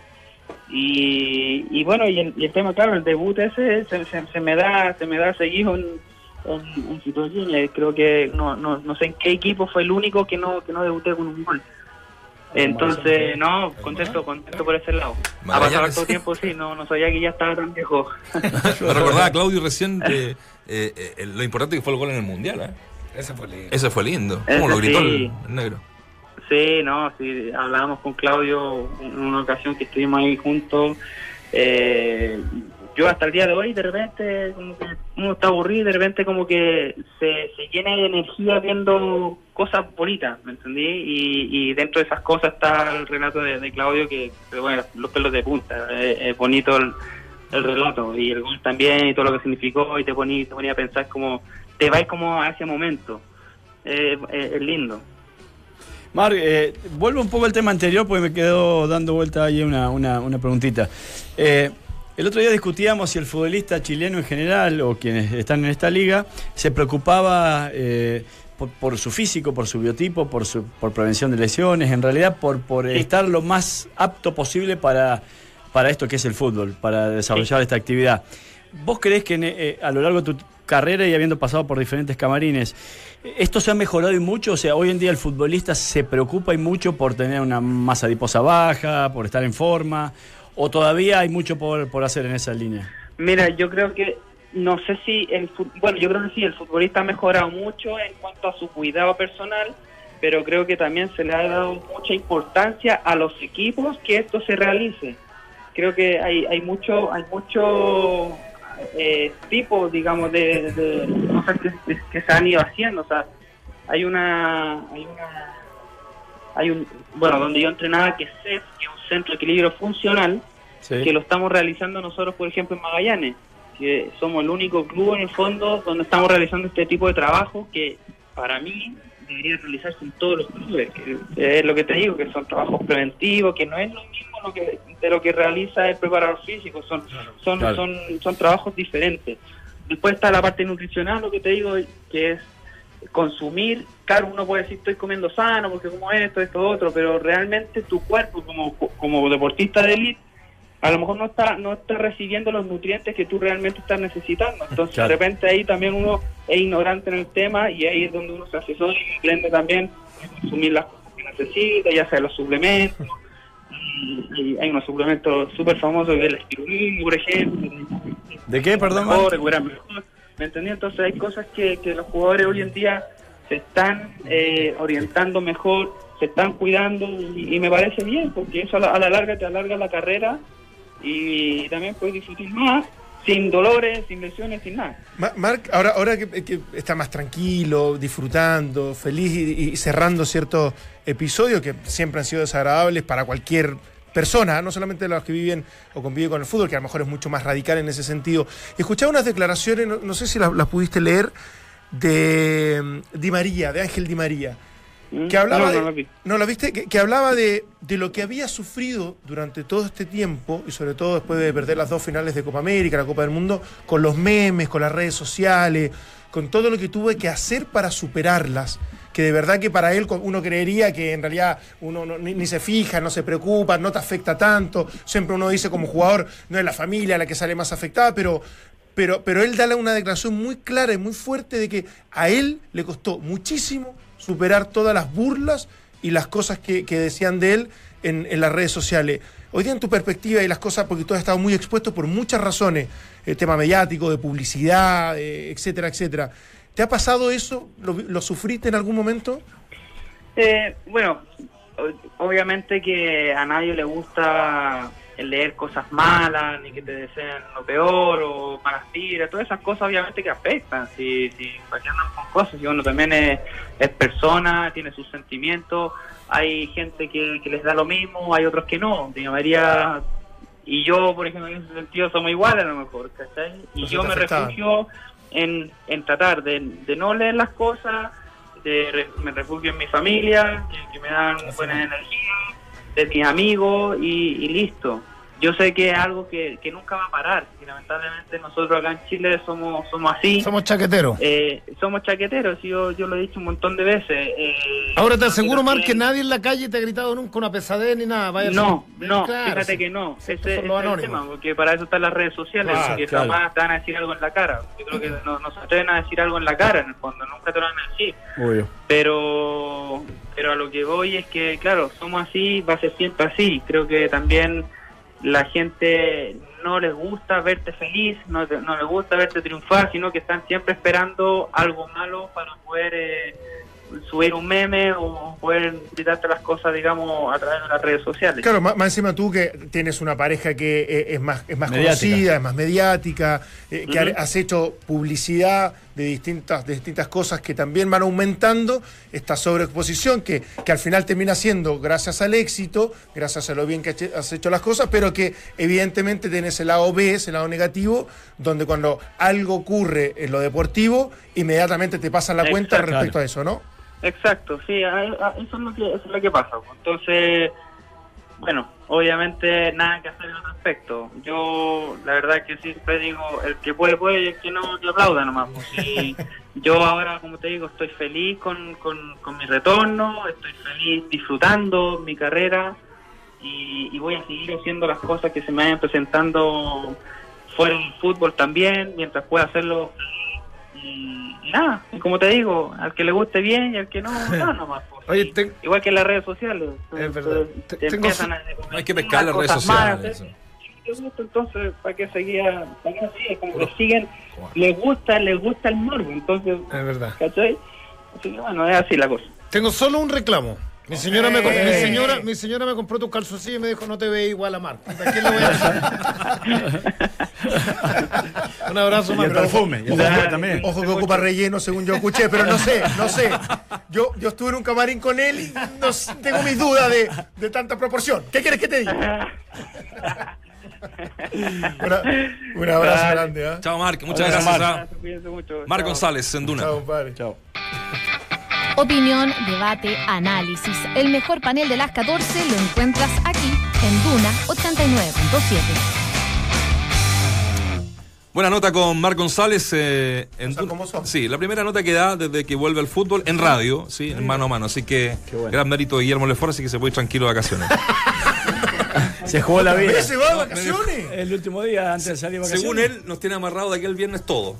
Y, y bueno, y el, y el tema, claro, el debut ese se, se, se me da se me da seguido en, en, en situaciones, creo que no, no no sé en qué equipo fue el único que no que no debuté con un gol. Entonces, no, contento, contento por ese lado. Ha pasado todo tiempo, sí, no, no sabía que ya estaba tan viejo. Me recordaba, Claudio, recién eh, eh, eh, lo importante que fue el gol en el Mundial, ¿eh? Ese fue lindo. Ese fue lindo. Ese ¿Cómo lo gritó sí. el negro? Sí, no, sí, hablábamos con Claudio en una ocasión que estuvimos ahí juntos. Eh, yo hasta el día de hoy, de repente, como que uno está aburrido, de repente como que se, se llena de energía viendo cosas bonitas, ¿me entendí? Y, y dentro de esas cosas está el relato de, de Claudio, que, que, bueno, los pelos de punta, es, es bonito el, el relato, y el gol también, y todo lo que significó, y te ponía, te ponía a pensar como, te vais como a ese momento, eh, es, es lindo. Marc, eh, vuelvo un poco al tema anterior, porque me quedo dando vuelta ahí una, una, una preguntita. Eh, El otro día discutíamos si el futbolista chileno en general o quienes están en esta liga se preocupaba eh, por, por su físico, por su biotipo, por su por prevención de lesiones, en realidad por, por sí. estar lo más apto posible para, para esto que es el fútbol, para desarrollar sí. esta actividad. ¿Vos creés que eh, a lo largo de tu carrera y habiendo pasado por diferentes camarines, esto se ha mejorado y mucho? O sea, hoy en día el futbolista se preocupa y mucho por tener una masa adiposa baja, por estar en forma... ¿O todavía hay mucho por, por hacer en esa línea? Mira, yo creo que, no sé si el bueno, yo creo que sí, el futbolista ha mejorado mucho en cuanto a su cuidado personal, pero creo que también se le ha dado mucha importancia a los equipos que esto se realice. Creo que hay hay mucho hay mucho eh, tipos, digamos, de, de cosas que, que se han ido haciendo. O sea, hay una hay una hay un bueno, donde yo entrenaba, que es C E P, que es un centro de equilibrio funcional, sí. que lo estamos realizando nosotros, por ejemplo, en Magallanes, que somos el único club en el fondo donde estamos realizando este tipo de trabajo, que para mí debería realizarse en todos los clubes, que es lo que te digo, que son trabajos preventivos, que no es lo mismo lo que, de lo que realiza el preparador físico, son, claro, son, claro. son, son trabajos diferentes. Después está la parte nutricional, lo que te digo, que es consumir, claro, uno puede decir estoy comiendo sano porque como esto, esto, otro, pero realmente tu cuerpo como, como deportista de élite a lo mejor no está no está recibiendo los nutrientes que tú realmente estás necesitando. Entonces, claro, de repente ahí también uno es ignorante en el tema y ahí es donde uno se asesora y aprende también a consumir las cosas que necesita, ya sea los suplementos. Y, y hay unos suplementos súper famosos que es el espirulina, por ejemplo. ¿De qué, perdón? Mejor, mejor, ¿me entendí? Entonces hay cosas que, que los jugadores hoy en día se están eh, orientando mejor, se están cuidando y, y me parece bien, porque eso a la, a la larga te alarga la carrera y también puedes disfrutar más, sin dolores, sin lesiones, sin nada. Marc, ahora ahora que, que está más tranquilo, disfrutando, feliz y, y cerrando ciertos episodios que siempre han sido desagradables para cualquier persona, no solamente los que viven o conviven con el fútbol, que a lo mejor es mucho más radical en ese sentido. Escuchaba unas declaraciones, no, no sé si las, las pudiste leer, de Di María, de Ángel Di María, que hablaba no, no, de, no lo viste, que, que hablaba de, de lo que había sufrido durante todo este tiempo y sobre todo después de perder las dos finales de Copa América, la Copa del Mundo, con los memes, con las redes sociales, con todo lo que tuve que hacer para superarlas, que de verdad que para él uno creería que en realidad uno no, ni, ni se fija, no se preocupa, no te afecta tanto, siempre uno dice como jugador, no es la familia la que sale más afectada, pero pero, pero él da una declaración muy clara y muy fuerte de que a él le costó muchísimo superar todas las burlas y las cosas que, que decían de él en, en las redes sociales. Hoy día en tu perspectiva y las cosas, porque tú has estado muy expuesto por muchas razones, el tema mediático, de publicidad, eh, etcétera, etcétera. ¿Te ha pasado eso? ¿Lo, lo sufriste en algún momento? Eh, bueno, obviamente que a nadie le gusta leer cosas malas, ni que te desean lo peor, o malas tiras, todas esas cosas obviamente que afectan, si, si para qué andan con cosas, si uno también es, es persona, tiene sus sentimientos, hay gente que, que les da lo mismo, hay otros que no. Doña María y yo, por ejemplo, en ese sentido somos iguales a lo mejor, ¿cachai? Y no, yo me refugio en, en tratar de, de no leer las cosas, de, me refugio en mi familia, que, que me dan buena energía, de mis amigos y, y listo. Yo sé que es algo que, que nunca va a parar, y lamentablemente nosotros acá en Chile somos somos así. Somos chaqueteros. Eh, somos chaqueteros, yo yo lo he dicho un montón de veces. Eh, Ahora te aseguro, Marc, que nadie en la calle te ha gritado nunca una pesadez ni nada. Vaya no, a ser, no, claro, fíjate sí, que no. Sí, ese, ese es el tema, porque para eso están las redes sociales, claro, que claro, jamás te van a decir algo en la cara. Yo creo que no, no se atreven a decir algo en la cara, en el fondo, nunca te lo van a decir. Obvio. Pero... pero a lo que voy es que, claro, somos así, va a ser siempre así. Creo que también la gente no les gusta verte feliz, no, te, no les gusta verte triunfar, sino que están siempre esperando algo malo para poder eh, subir un meme o poder gritarte las cosas, digamos, a través de las redes sociales. Claro, más, más encima tú que tienes una pareja que eh, es más, es más conocida, es más mediática, eh, que uh-huh. has hecho publicidad de distintas de distintas cosas que también van aumentando esta sobreexposición que, que al final termina siendo gracias al éxito, gracias a lo bien que has hecho las cosas, pero que evidentemente tenés el lado B, ese lado negativo, donde cuando algo ocurre en lo deportivo, inmediatamente te pasan la Exacto, cuenta respecto claro. a eso, ¿no? Exacto, sí, a, a, eso, es lo que, eso es lo que pasa. Entonces, bueno, obviamente nada que hacer al respecto. Yo, la verdad que siempre digo, el que puede, puede, y el que no, que aplauda nomás. Y yo ahora, como te digo, estoy feliz con, con, con mi retorno, estoy feliz disfrutando mi carrera y, y voy a seguir haciendo las cosas que se me vayan presentando fuera del fútbol también, mientras pueda hacerlo. Y nada, como te digo, al que le guste bien y al que no, no nomás. Pues. Oye, te... igual que en las redes sociales. Es verdad. Te, te tengo... a... Hay que pescar las redes sociales. Más, entonces, ¿para qué seguía? ¿Para qué sigue? Como que siguen, wow. les gusta, les gusta el morbo. Entonces, es verdad. ¿Cachai? Así que bueno, es así la cosa. Tengo solo un reclamo. Mi señora, me, mi, señora, mi señora me compró tus calzoncillos y me dijo, no te ve igual a Marc. ¿A quién le voy a hacer? Un abrazo, Marc. Y el perfume. Ojo, ojo, también. Ojo que ocupa relleno, según yo escuché, pero no sé, no sé. Yo, yo estuve en un camarín con él y no sé, tengo mis dudas de, de tanta proporción. ¿Qué quieres que te diga? Una, un abrazo Dale. grande. ¿eh? Chao, Marc. Muchas Hola, gracias. Marc, gracias, mucho. Marc González, en Duna. Chao, padre. Chao. Opinión, debate, análisis. El mejor panel de las catorce lo encuentras aquí en Duna ochenta y nueve punto siete. Buena nota con Marc González. Eh, en o sea, ¿cómo son? Sí, la primera nota que da desde que vuelve al fútbol en radio, sí, en mano a mano. Así que bueno, gran mérito de Guillermo Lefort, así que se puede ir tranquilo de vacaciones. Se jugó la vida. ¿Se va de vacaciones? El último día antes de salir de vacaciones. Según él, nos tiene amarrado de aquí al viernes todo.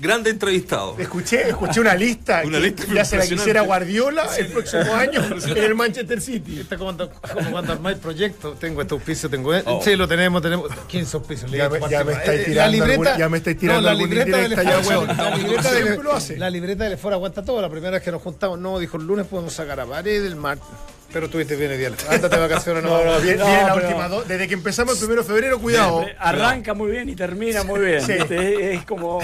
Grande entrevistado. Escuché, escuché una lista. Una lista ya se la quisiera Guardiola el próximo año en el Manchester City. Está como, como cuando armáis proyecto. Tengo este auspicio, tengo este. Oh. Sí, lo tenemos, tenemos. quince auspicios. Ya, ya me estáis tirando. Alguna, ya me estáis tirando. No, la, libreta del ya, bueno. la libreta del Esfor. La libreta del Esfor aguanta todo. La primera vez que nos juntamos, no, dijo el lunes podemos sacar a Paredes, el martes. Pero tuviste bien el día. Ándate de vacaciones. No, no, bien, no, bien la última dos. Desde que empezamos el primero de febrero, cuidado. Arranca muy bien y termina muy bien. Sí. Este, es como...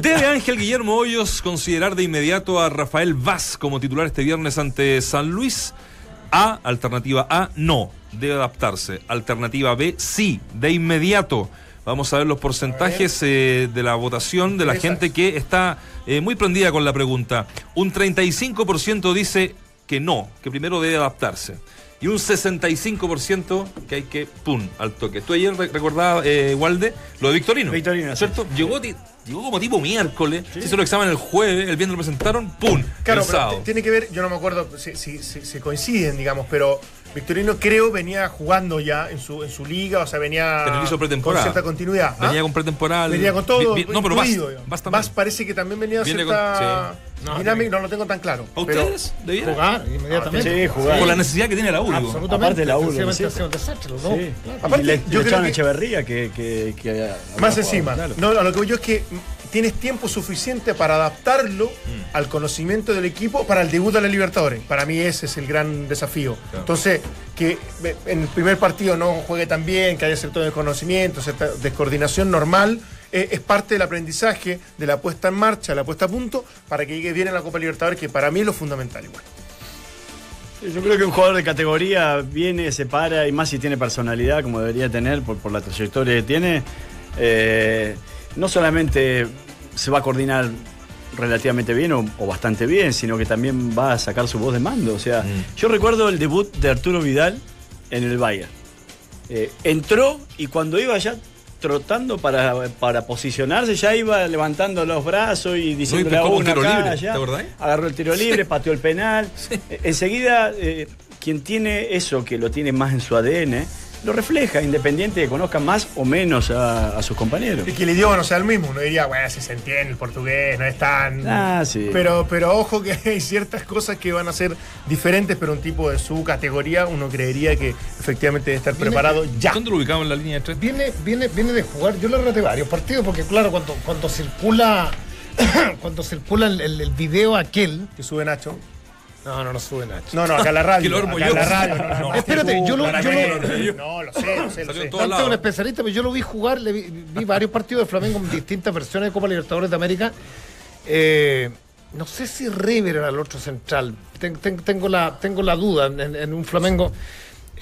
¿Debe Ángel Guillermo Hoyos considerar de inmediato a Rafael Vaz como titular este viernes ante San Luis? A, alternativa A, no. Debe adaptarse. Alternativa B, sí, de inmediato. Vamos a ver los porcentajes eh, de la votación de la gente que está eh, muy prendida con la pregunta. Un treinta y cinco por ciento dice... que no, que primero debe adaptarse. Y un sesenta y cinco por ciento que hay que, pum, al toque. Tú ayer recordabas, eh, Walde, lo de Victorino. Victorino, ¿cierto? Sí. Llegó, llegó como tipo miércoles, sí. Se hizo el examen el jueves, el viernes lo presentaron, pum, claro, el sábado. Pero tiene que ver, yo no me acuerdo si, si, si, si coinciden, digamos, pero Victorino creo venía jugando ya en su, en su liga, o sea, venía pero hizo pretemporada. Con cierta continuidad. ¿Ah? Venía con pretemporada. Venía con todo, vi, vi, no, pero Vaz, Vaz parece que también venía viene cierta... Con, sí. No, dinámico, no lo tengo tan claro. ¿A pero ustedes debieran jugar inmediatamente? Sí, jugar. Por la necesidad que tiene la U. Absolutamente. Aparte de la U. Sí. ¿No? Sí. Aparte, y le, yo le creo que Echeverría que, que, que más encima. Claro. No, lo que yo es que tienes tiempo suficiente para adaptarlo mm. al conocimiento del equipo para el debut de la Libertadores. Para mí ese es el gran desafío. Claro. Entonces, que en el primer partido no juegue tan bien, que haya cierto desconocimiento, cierta descoordinación normal. Eh, es parte del aprendizaje, de la puesta en marcha, la puesta a punto, para que llegue bien a la Copa Libertadores, que para mí es lo fundamental igual. Yo creo que un jugador de categoría viene, se para, y más si tiene personalidad, como debería tener, por, por la trayectoria que tiene, eh, no solamente se va a coordinar relativamente bien o, o bastante bien, sino que también va a sacar su voz de mando. O sea, mm. yo recuerdo el debut de Arturo Vidal en el Bayern. Eh, entró y cuando iba allá... trotando para, para posicionarse, ya iba levantando los brazos y diciendo no, un tiro acá, libre, allá, ¿te acordás? Agarró el tiro libre, sí. Pateó el penal. Sí. Enseguida, eh, quien tiene eso, que lo tiene más en su A D N, lo refleja, independiente de que conozca más o menos a, a sus compañeros. Y que el idioma no sea el mismo, uno diría, bueno, si se entiende el portugués, no es tan... Ah, sí. Pero, pero ojo que hay ciertas cosas que van a ser diferentes, pero un tipo de su categoría, uno creería que efectivamente debe estar viene, preparado ya. ¿Cuándo lo ubicamos en la línea de tres? Viene, viene, viene de jugar, yo lo reté varios partidos, porque claro, cuando, cuando circula cuando circula el, el, el video aquel... Que sube Nacho... No, no lo sube Nacho. No, no, acá a la radio. Que lo acá yo. La radio. No, no, no. Espérate, yo lo, yo lo... No, lo sé, lo sé, lo sé. Tanto es un especialista, pero yo lo vi jugar, le vi, vi varios partidos de Flamengo en distintas versiones de Copa Libertadores de América. Eh, no sé si River era el otro central. Ten, ten, tengo, la, tengo la duda en, en un Flamengo.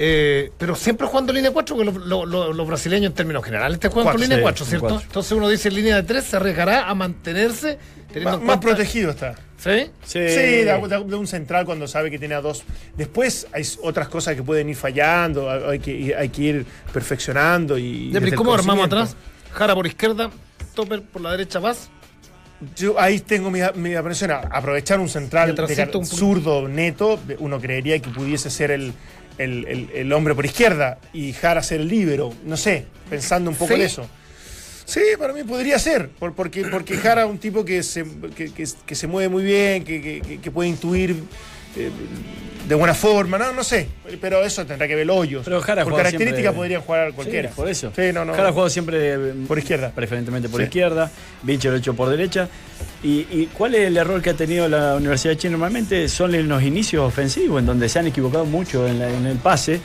Eh, pero siempre jugando en línea cuatro, porque los lo, lo, lo brasileños en términos generales te juegan por línea cuatro, ¿cierto? cuatro. Entonces uno dice en línea de tres se arriesgará a mantenerse teniendo más, más protegido está. ¿Sí? Sí, sí de, de, de un central cuando sabe que tiene a dos. Después hay otras cosas que pueden ir fallando, hay que, hay que ir perfeccionando. Y, y ¿cómo armamos atrás? Jara por izquierda, Topper por la derecha, Vaz. Yo ahí tengo mi, mi aprensión. Aprovechar un central de, un zurdo neto, uno creería que pudiese ser el... El, el, el hombre por izquierda y Jara ser líbero, no sé, pensando un poco ¿sí? en eso. Sí, para mí podría ser, por, porque, porque Jara es un tipo que se, que, que, que se mueve muy bien, que, que, que puede intuir eh, de buena forma, no, no sé, pero eso tendrá que ver Hoyos. Pero Jara por características siempre... podrían jugar cualquiera. Sí, por eso. Sí, no, no. Jara juega siempre por izquierda. Preferentemente por sí. izquierda, Bicho lo hecho por derecha. ¿Y, ¿Y cuál es el error que ha tenido la Universidad de Chile? Normalmente son los inicios ofensivos, en donde se han equivocado mucho en, la, en el pase.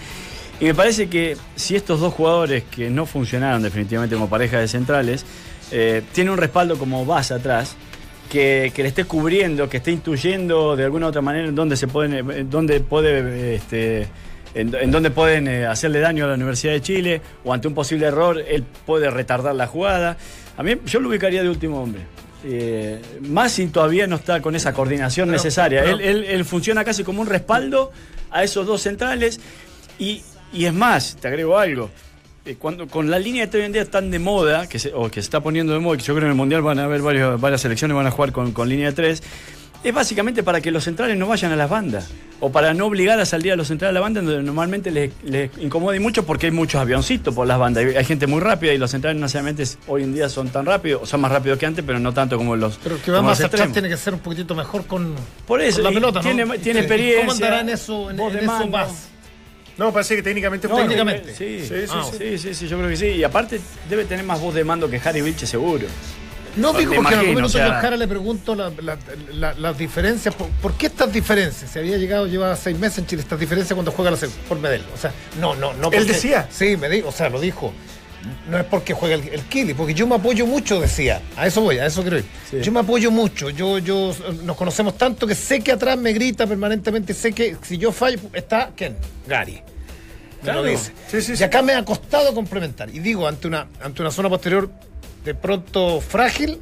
Y me parece que si estos dos jugadores que no funcionaron definitivamente como pareja de centrales, eh, tienen un respaldo como Vaz atrás, que, que le esté cubriendo, que esté intuyendo de alguna u otra manera en dónde se pueden, en dónde puede, este, en, en dónde pueden hacerle daño a la Universidad de Chile, o ante un posible error, él puede retardar la jugada. A mí yo lo ubicaría de último hombre. Eh, más si todavía no está con esa coordinación pero, necesaria. Pero, él, él, él funciona casi como un respaldo a esos dos centrales. Y, y es más, te agrego algo. Eh, cuando, con la línea que hoy en día tan de moda, que se, o que se está poniendo de moda, que yo creo que en el Mundial van a haber varios, varias selecciones van a jugar con, con línea tres. es básicamente para que los centrales no vayan a las bandas, o para no obligar a salir a los centrales a la banda, donde normalmente les, les incomoda y mucho, porque hay muchos avioncitos por las bandas, hay gente muy rápida y los centrales no necesariamente hoy en día son tan rápidos, o son más rápidos que antes, pero no tanto como los Pero que va más atrás tiene que ser un poquitito mejor con, por eso, con la pelota, tiene, ¿no? Tiene experiencia. ¿Cómo andarán eso en, en eso más? No, parece que técnicamente... No, técnicamente. Sí, sí, ah, sí, sí, sí, sí, yo creo que sí. Y aparte debe tener más voz de mando que Harry Vilche, seguro. No digo porque al momento que Jara le pregunto la, la, la, las diferencias. Por, ¿Por qué estas diferencias? Se había llegado, llevaba seis meses en Chile, estas diferencias cuando juega la C E P por Medel. O sea, no, no, no. Porque, él decía. Sí, me dijo, o sea, lo dijo. No es porque juega el, el Kili, porque yo me apoyo mucho, decía. A eso voy, a eso creo. Sí. Yo me apoyo mucho. Yo, yo, nos conocemos tanto que sé que atrás me grita permanentemente. Sé que si yo fallo, está ¿quién? Gary. Claro. Lo dice. Sí, sí, y acá sí. Me ha costado complementar. Y digo, ante una, ante una zona posterior de pronto frágil,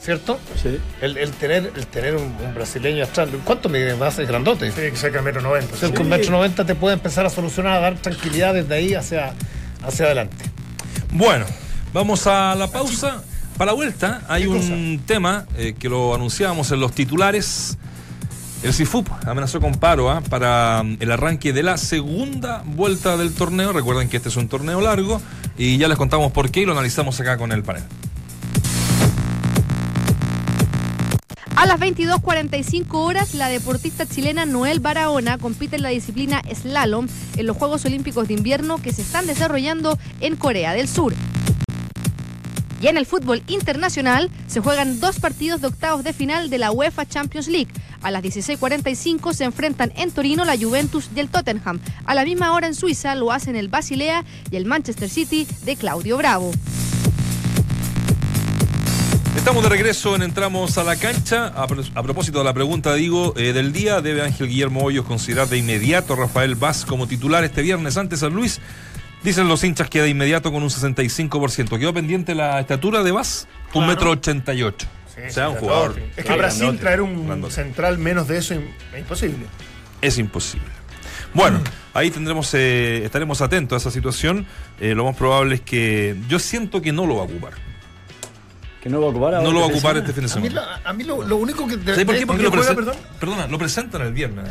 ¿cierto? Sí. El, el tener, el tener un, un brasileño astral. ¿Cuánto mide más el grandote? Sí, cerca de metro noventa. Cerca de metro noventa te puede empezar a solucionar, a dar tranquilidad desde ahí hacia, hacia adelante. Bueno, vamos a la pausa. Para la vuelta hay un tema eh, que lo anunciábamos en los titulares. El SIFUP amenazó con paro ¿eh? para el arranque de la segunda vuelta del torneo. Recuerden que este es un torneo largo y ya les contamos por qué y lo analizamos acá con el panel. A las veintidós cuarenta y cinco horas, la deportista chilena Noel Barahona compite en la disciplina slalom en los Juegos Olímpicos de Invierno que se están desarrollando en Corea del Sur. Y en el fútbol internacional se juegan dos partidos de octavos de final de la UEFA Champions League. A las dieciséis cuarenta y cinco se enfrentan en Torino la Juventus y el Tottenham. A la misma hora en Suiza lo hacen el Basilea y el Manchester City de Claudio Bravo. Estamos de regreso en Entramos a la Cancha. A, a propósito de la pregunta, digo, eh, del día, ¿debe Ángel Guillermo Hoyos considerar de inmediato a Rafael Vaz como titular este viernes ante San Luis? Dicen los hinchas que de inmediato con un sesenta y cinco por ciento. Quedó pendiente la estatura de Vaz, un metro ochenta y ocho. Sí, o sea, un jugador. Es que a Brasil grandote, traer un grandote. Central menos de eso es imposible. Es imposible. Bueno, mm. ahí tendremos, eh, estaremos atentos a esa situación. Eh, lo más probable es que yo siento que no lo va a ocupar. Que no va a ocupar. Ahora no lo va a ocupar este fin de semana. A mí, la, a mí lo, lo único que. ¿Sabes por qué? Porque lo juega, perdón? Perdona, lo presentan el viernes.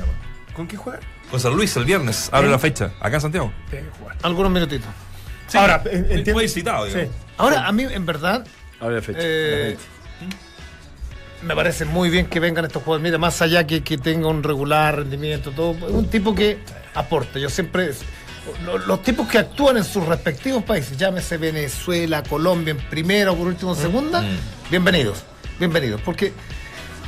¿Con qué juega? Con San Luis el viernes. Abre ¿Eh? la fecha. Acá en Santiago. Tiene que jugar. Algunos minutitos. Sí, ahora, entiendo. Fue citado, digamos. Sí. Ahora, a mí, en verdad. Abre la fecha. Eh, la fecha. Me parece muy bien que vengan estos jugadores. Mira, más allá que, que tenga un regular rendimiento, todo, un tipo que aporte. Yo siempre. Los, los tipos que actúan en sus respectivos países, llámese Venezuela, Colombia, en primera o por último en segunda, mm. bienvenidos. Bienvenidos. Porque.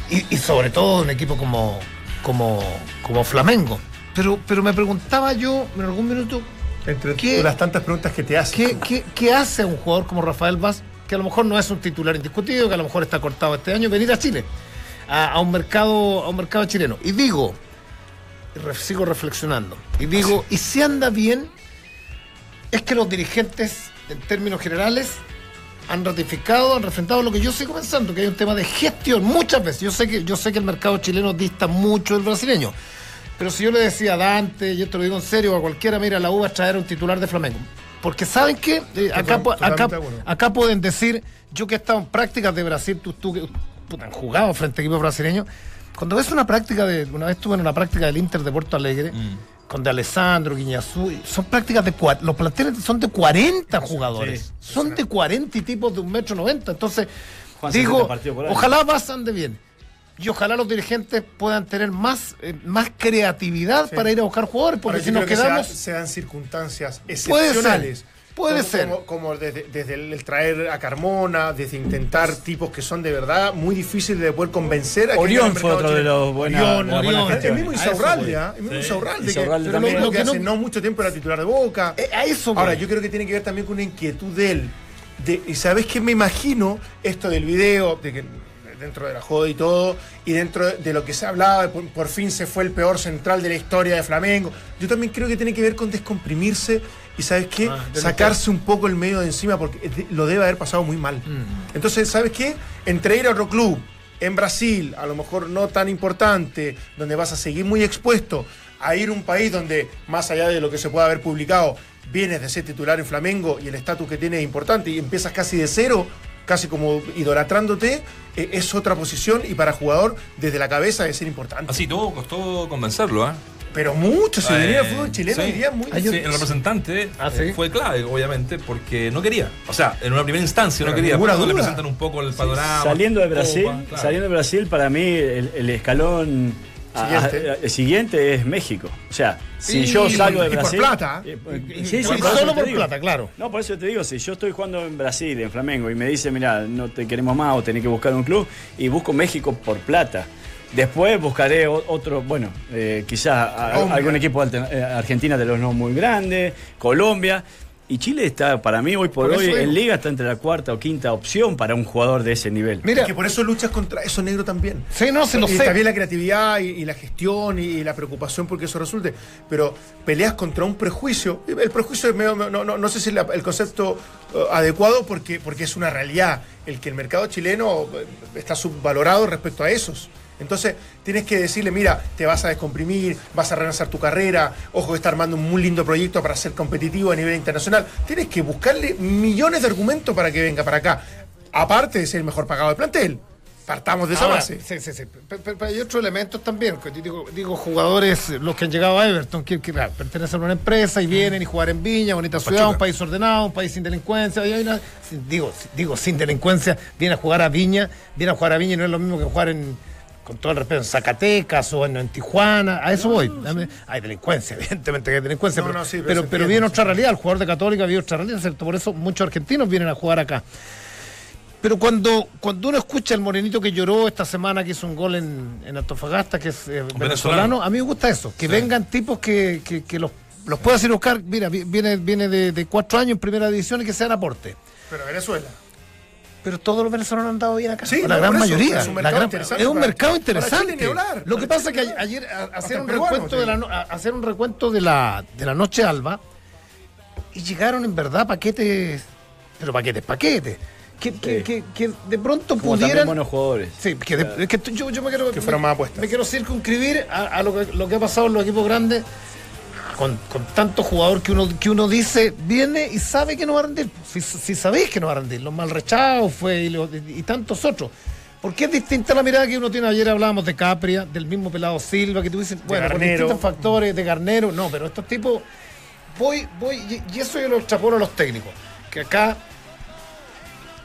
Y, y sobre todo un equipo como. como. como Flamengo. Pero, pero me preguntaba yo en algún minuto. Entre qué, las tantas preguntas que te hacen. ¿Qué, qué, qué hace un jugador como Rafael Vaz? Que a lo mejor no es un titular indiscutido, que a lo mejor está cortado este año, venir a Chile, a, a un mercado, a un mercado chileno. Y digo, y re, sigo reflexionando, y digo, y si anda bien, es que los dirigentes, en términos generales, han ratificado, han refrendado lo que yo sigo pensando, que hay un tema de gestión, muchas veces. Yo sé que, yo sé que el mercado chileno dista mucho del brasileño. Pero si yo le decía a Dante, yo te lo digo en serio, a cualquiera, mira, la U va a traer un titular de Flamengo. Porque ¿saben qué? Eh, acá, acá, acá pueden decir, yo que he estado en prácticas de Brasil, tú, tú que puta, han jugado frente a equipos brasileños, cuando ves una práctica de, una vez estuve en una práctica del Inter de Porto Alegre, mm. con de Alessandro, Guiñazú, son prácticas de cuatro, los planteles son de cuarenta jugadores, sí, son de cuarenta y tipos de un metro noventa, entonces Juan digo, ojalá pasan de bien. Y ojalá los dirigentes puedan tener más, eh, más creatividad sí. para ir a buscar jugadores, porque si nos quedamos... Que sea, sean circunstancias excepcionales. Puede ser. Como, como, como desde, desde el, el traer a Carmona, desde intentar tipos que son de verdad muy difíciles de poder convencer. A Orión que fue otro de los buenos. Orión, Orión. El mismo Insaurralde, ¿eh? El mismo Insaurralde. Sí. Que, lo que hace no mucho tiempo era titular de Boca. Eh, a eso Ahora, yo creo que tiene que ver también con una inquietud de él. De, y sabes que me imagino esto del video, de que... dentro de la joda y todo, y dentro de lo que se hablaba, por, por fin se fue el peor central de la historia de Flamengo. Yo también creo que tiene que ver con descomprimirse y, ¿sabes qué? Ah, sacarse un poco el medio de encima, porque lo debe haber pasado muy mal. Mm. Entonces, ¿sabes qué? Entre ir a otro club, en Brasil, a lo mejor no tan importante, donde vas a seguir muy expuesto, a ir a un país donde, más allá de lo que se pueda haber publicado, vienes de ser titular en Flamengo y el estatus que tienes es importante y empiezas casi de cero, casi como idolatrándote, eh, es otra posición y para jugador desde la cabeza debe ser importante. Así todo costó convencerlo, ¿eh? Pero mucho, si venía eh, el fútbol chileno, sí, diría muy... Sí, el representante ah, ¿sí? fue clave, obviamente, porque no quería. O sea, en una primera instancia pero no quería, pero le presentan un poco el panorama. Sí. Saliendo de Brasil, Copa, claro. saliendo de Brasil para mí el, el escalón siguiente. A, a, el siguiente es México. O sea, si y, yo salgo de Brasil... Y por plata. Eh, y, sí, sí, por solo por digo. plata, claro. No, por eso te digo, si yo estoy jugando en Brasil, en Flamengo, y me dicen, mira, no te queremos más o tenés que buscar un club, y busco México por plata. Después buscaré otro, bueno, eh, quizás algún equipo de Argentina de los no muy grandes, Colombia. Y Chile está, para mí, hoy por, por hoy, en Liga está entre la cuarta o quinta opción para un jugador de ese nivel. Mira, es que por eso luchas contra eso negro también. Sí, no, se lo sé. También la creatividad y, y la gestión y, y la preocupación porque eso resulte. Pero peleas contra un prejuicio. El prejuicio es medio, no, no, no sé si es el concepto uh, adecuado porque, porque es una realidad. El que el mercado chileno está subvalorado respecto a esos. Entonces tienes que decirle, mira, te vas a descomprimir, vas a relanzar tu carrera, ojo que está armando un muy lindo proyecto para ser competitivo a nivel internacional. Tienes que buscarle millones de argumentos para que venga para acá, aparte de ser el mejor pagado del plantel. Partamos de esa Ahora, base. Sí, sí, sí. Pero, pero, pero hay otros elementos también. Digo, digo jugadores, los que han llegado a Everton, que, que ah, pertenecen a una empresa y vienen y jugar en Viña, bonita ciudad, Pachuca. Un país ordenado, un país sin delincuencia. Y hay una, digo, digo, sin delincuencia, viene a jugar a Viña, viene a jugar a Viña y no es lo mismo que jugar en... con todo el respeto, en Zacatecas o en, en Tijuana, a eso no, voy. Sí. Hay delincuencia, evidentemente que hay delincuencia, no, pero, no, sí, pero, pero, entiendo, pero viene sí. otra realidad, el jugador de Católica viene otra realidad, ¿cierto? Por eso muchos argentinos vienen a jugar acá. Pero cuando, cuando uno escucha al morenito que lloró esta semana, que hizo un gol en, en Antofagasta, que es eh, venezolano, venezolano, a mí me gusta eso, que sí. vengan tipos que, que, que los, los puedas ir a buscar, mira, viene, viene de, de cuatro años en primera división y que sean aporte. Pero Venezuela... Pero todos los venezolanos han dado bien acá. Sí, la gran eso, mayoría. Es un mercado gran, interesante. Es un mercado interesante. Chile, hablar, Lo que pasa es que ayer hacer un, recuento de la, hacer un recuento de la, de la noche alba y llegaron en verdad paquetes, pero paquetes, paquetes. Que, sí. que, que, que de pronto Como pudieran. Buenos jugadores. Sí, que, de, que yo, yo me quiero. Que fueron más apuestas. Me quiero circunscribir a, a lo, que, lo que ha pasado en los equipos grandes con, con tanto jugador que uno que uno dice, viene y sabe que no va a rendir. Si, si sabéis que no va a rendir, los malrechados fue y, lo, y tantos otros. Porque es distinta la mirada que uno tiene. Ayer hablábamos de Capria, del mismo pelado Silva, que tú dices, bueno, por distintos factores, de Garnero. No, pero estos tipos, voy, voy, y, y eso yo lo extrapolo a los técnicos. Que acá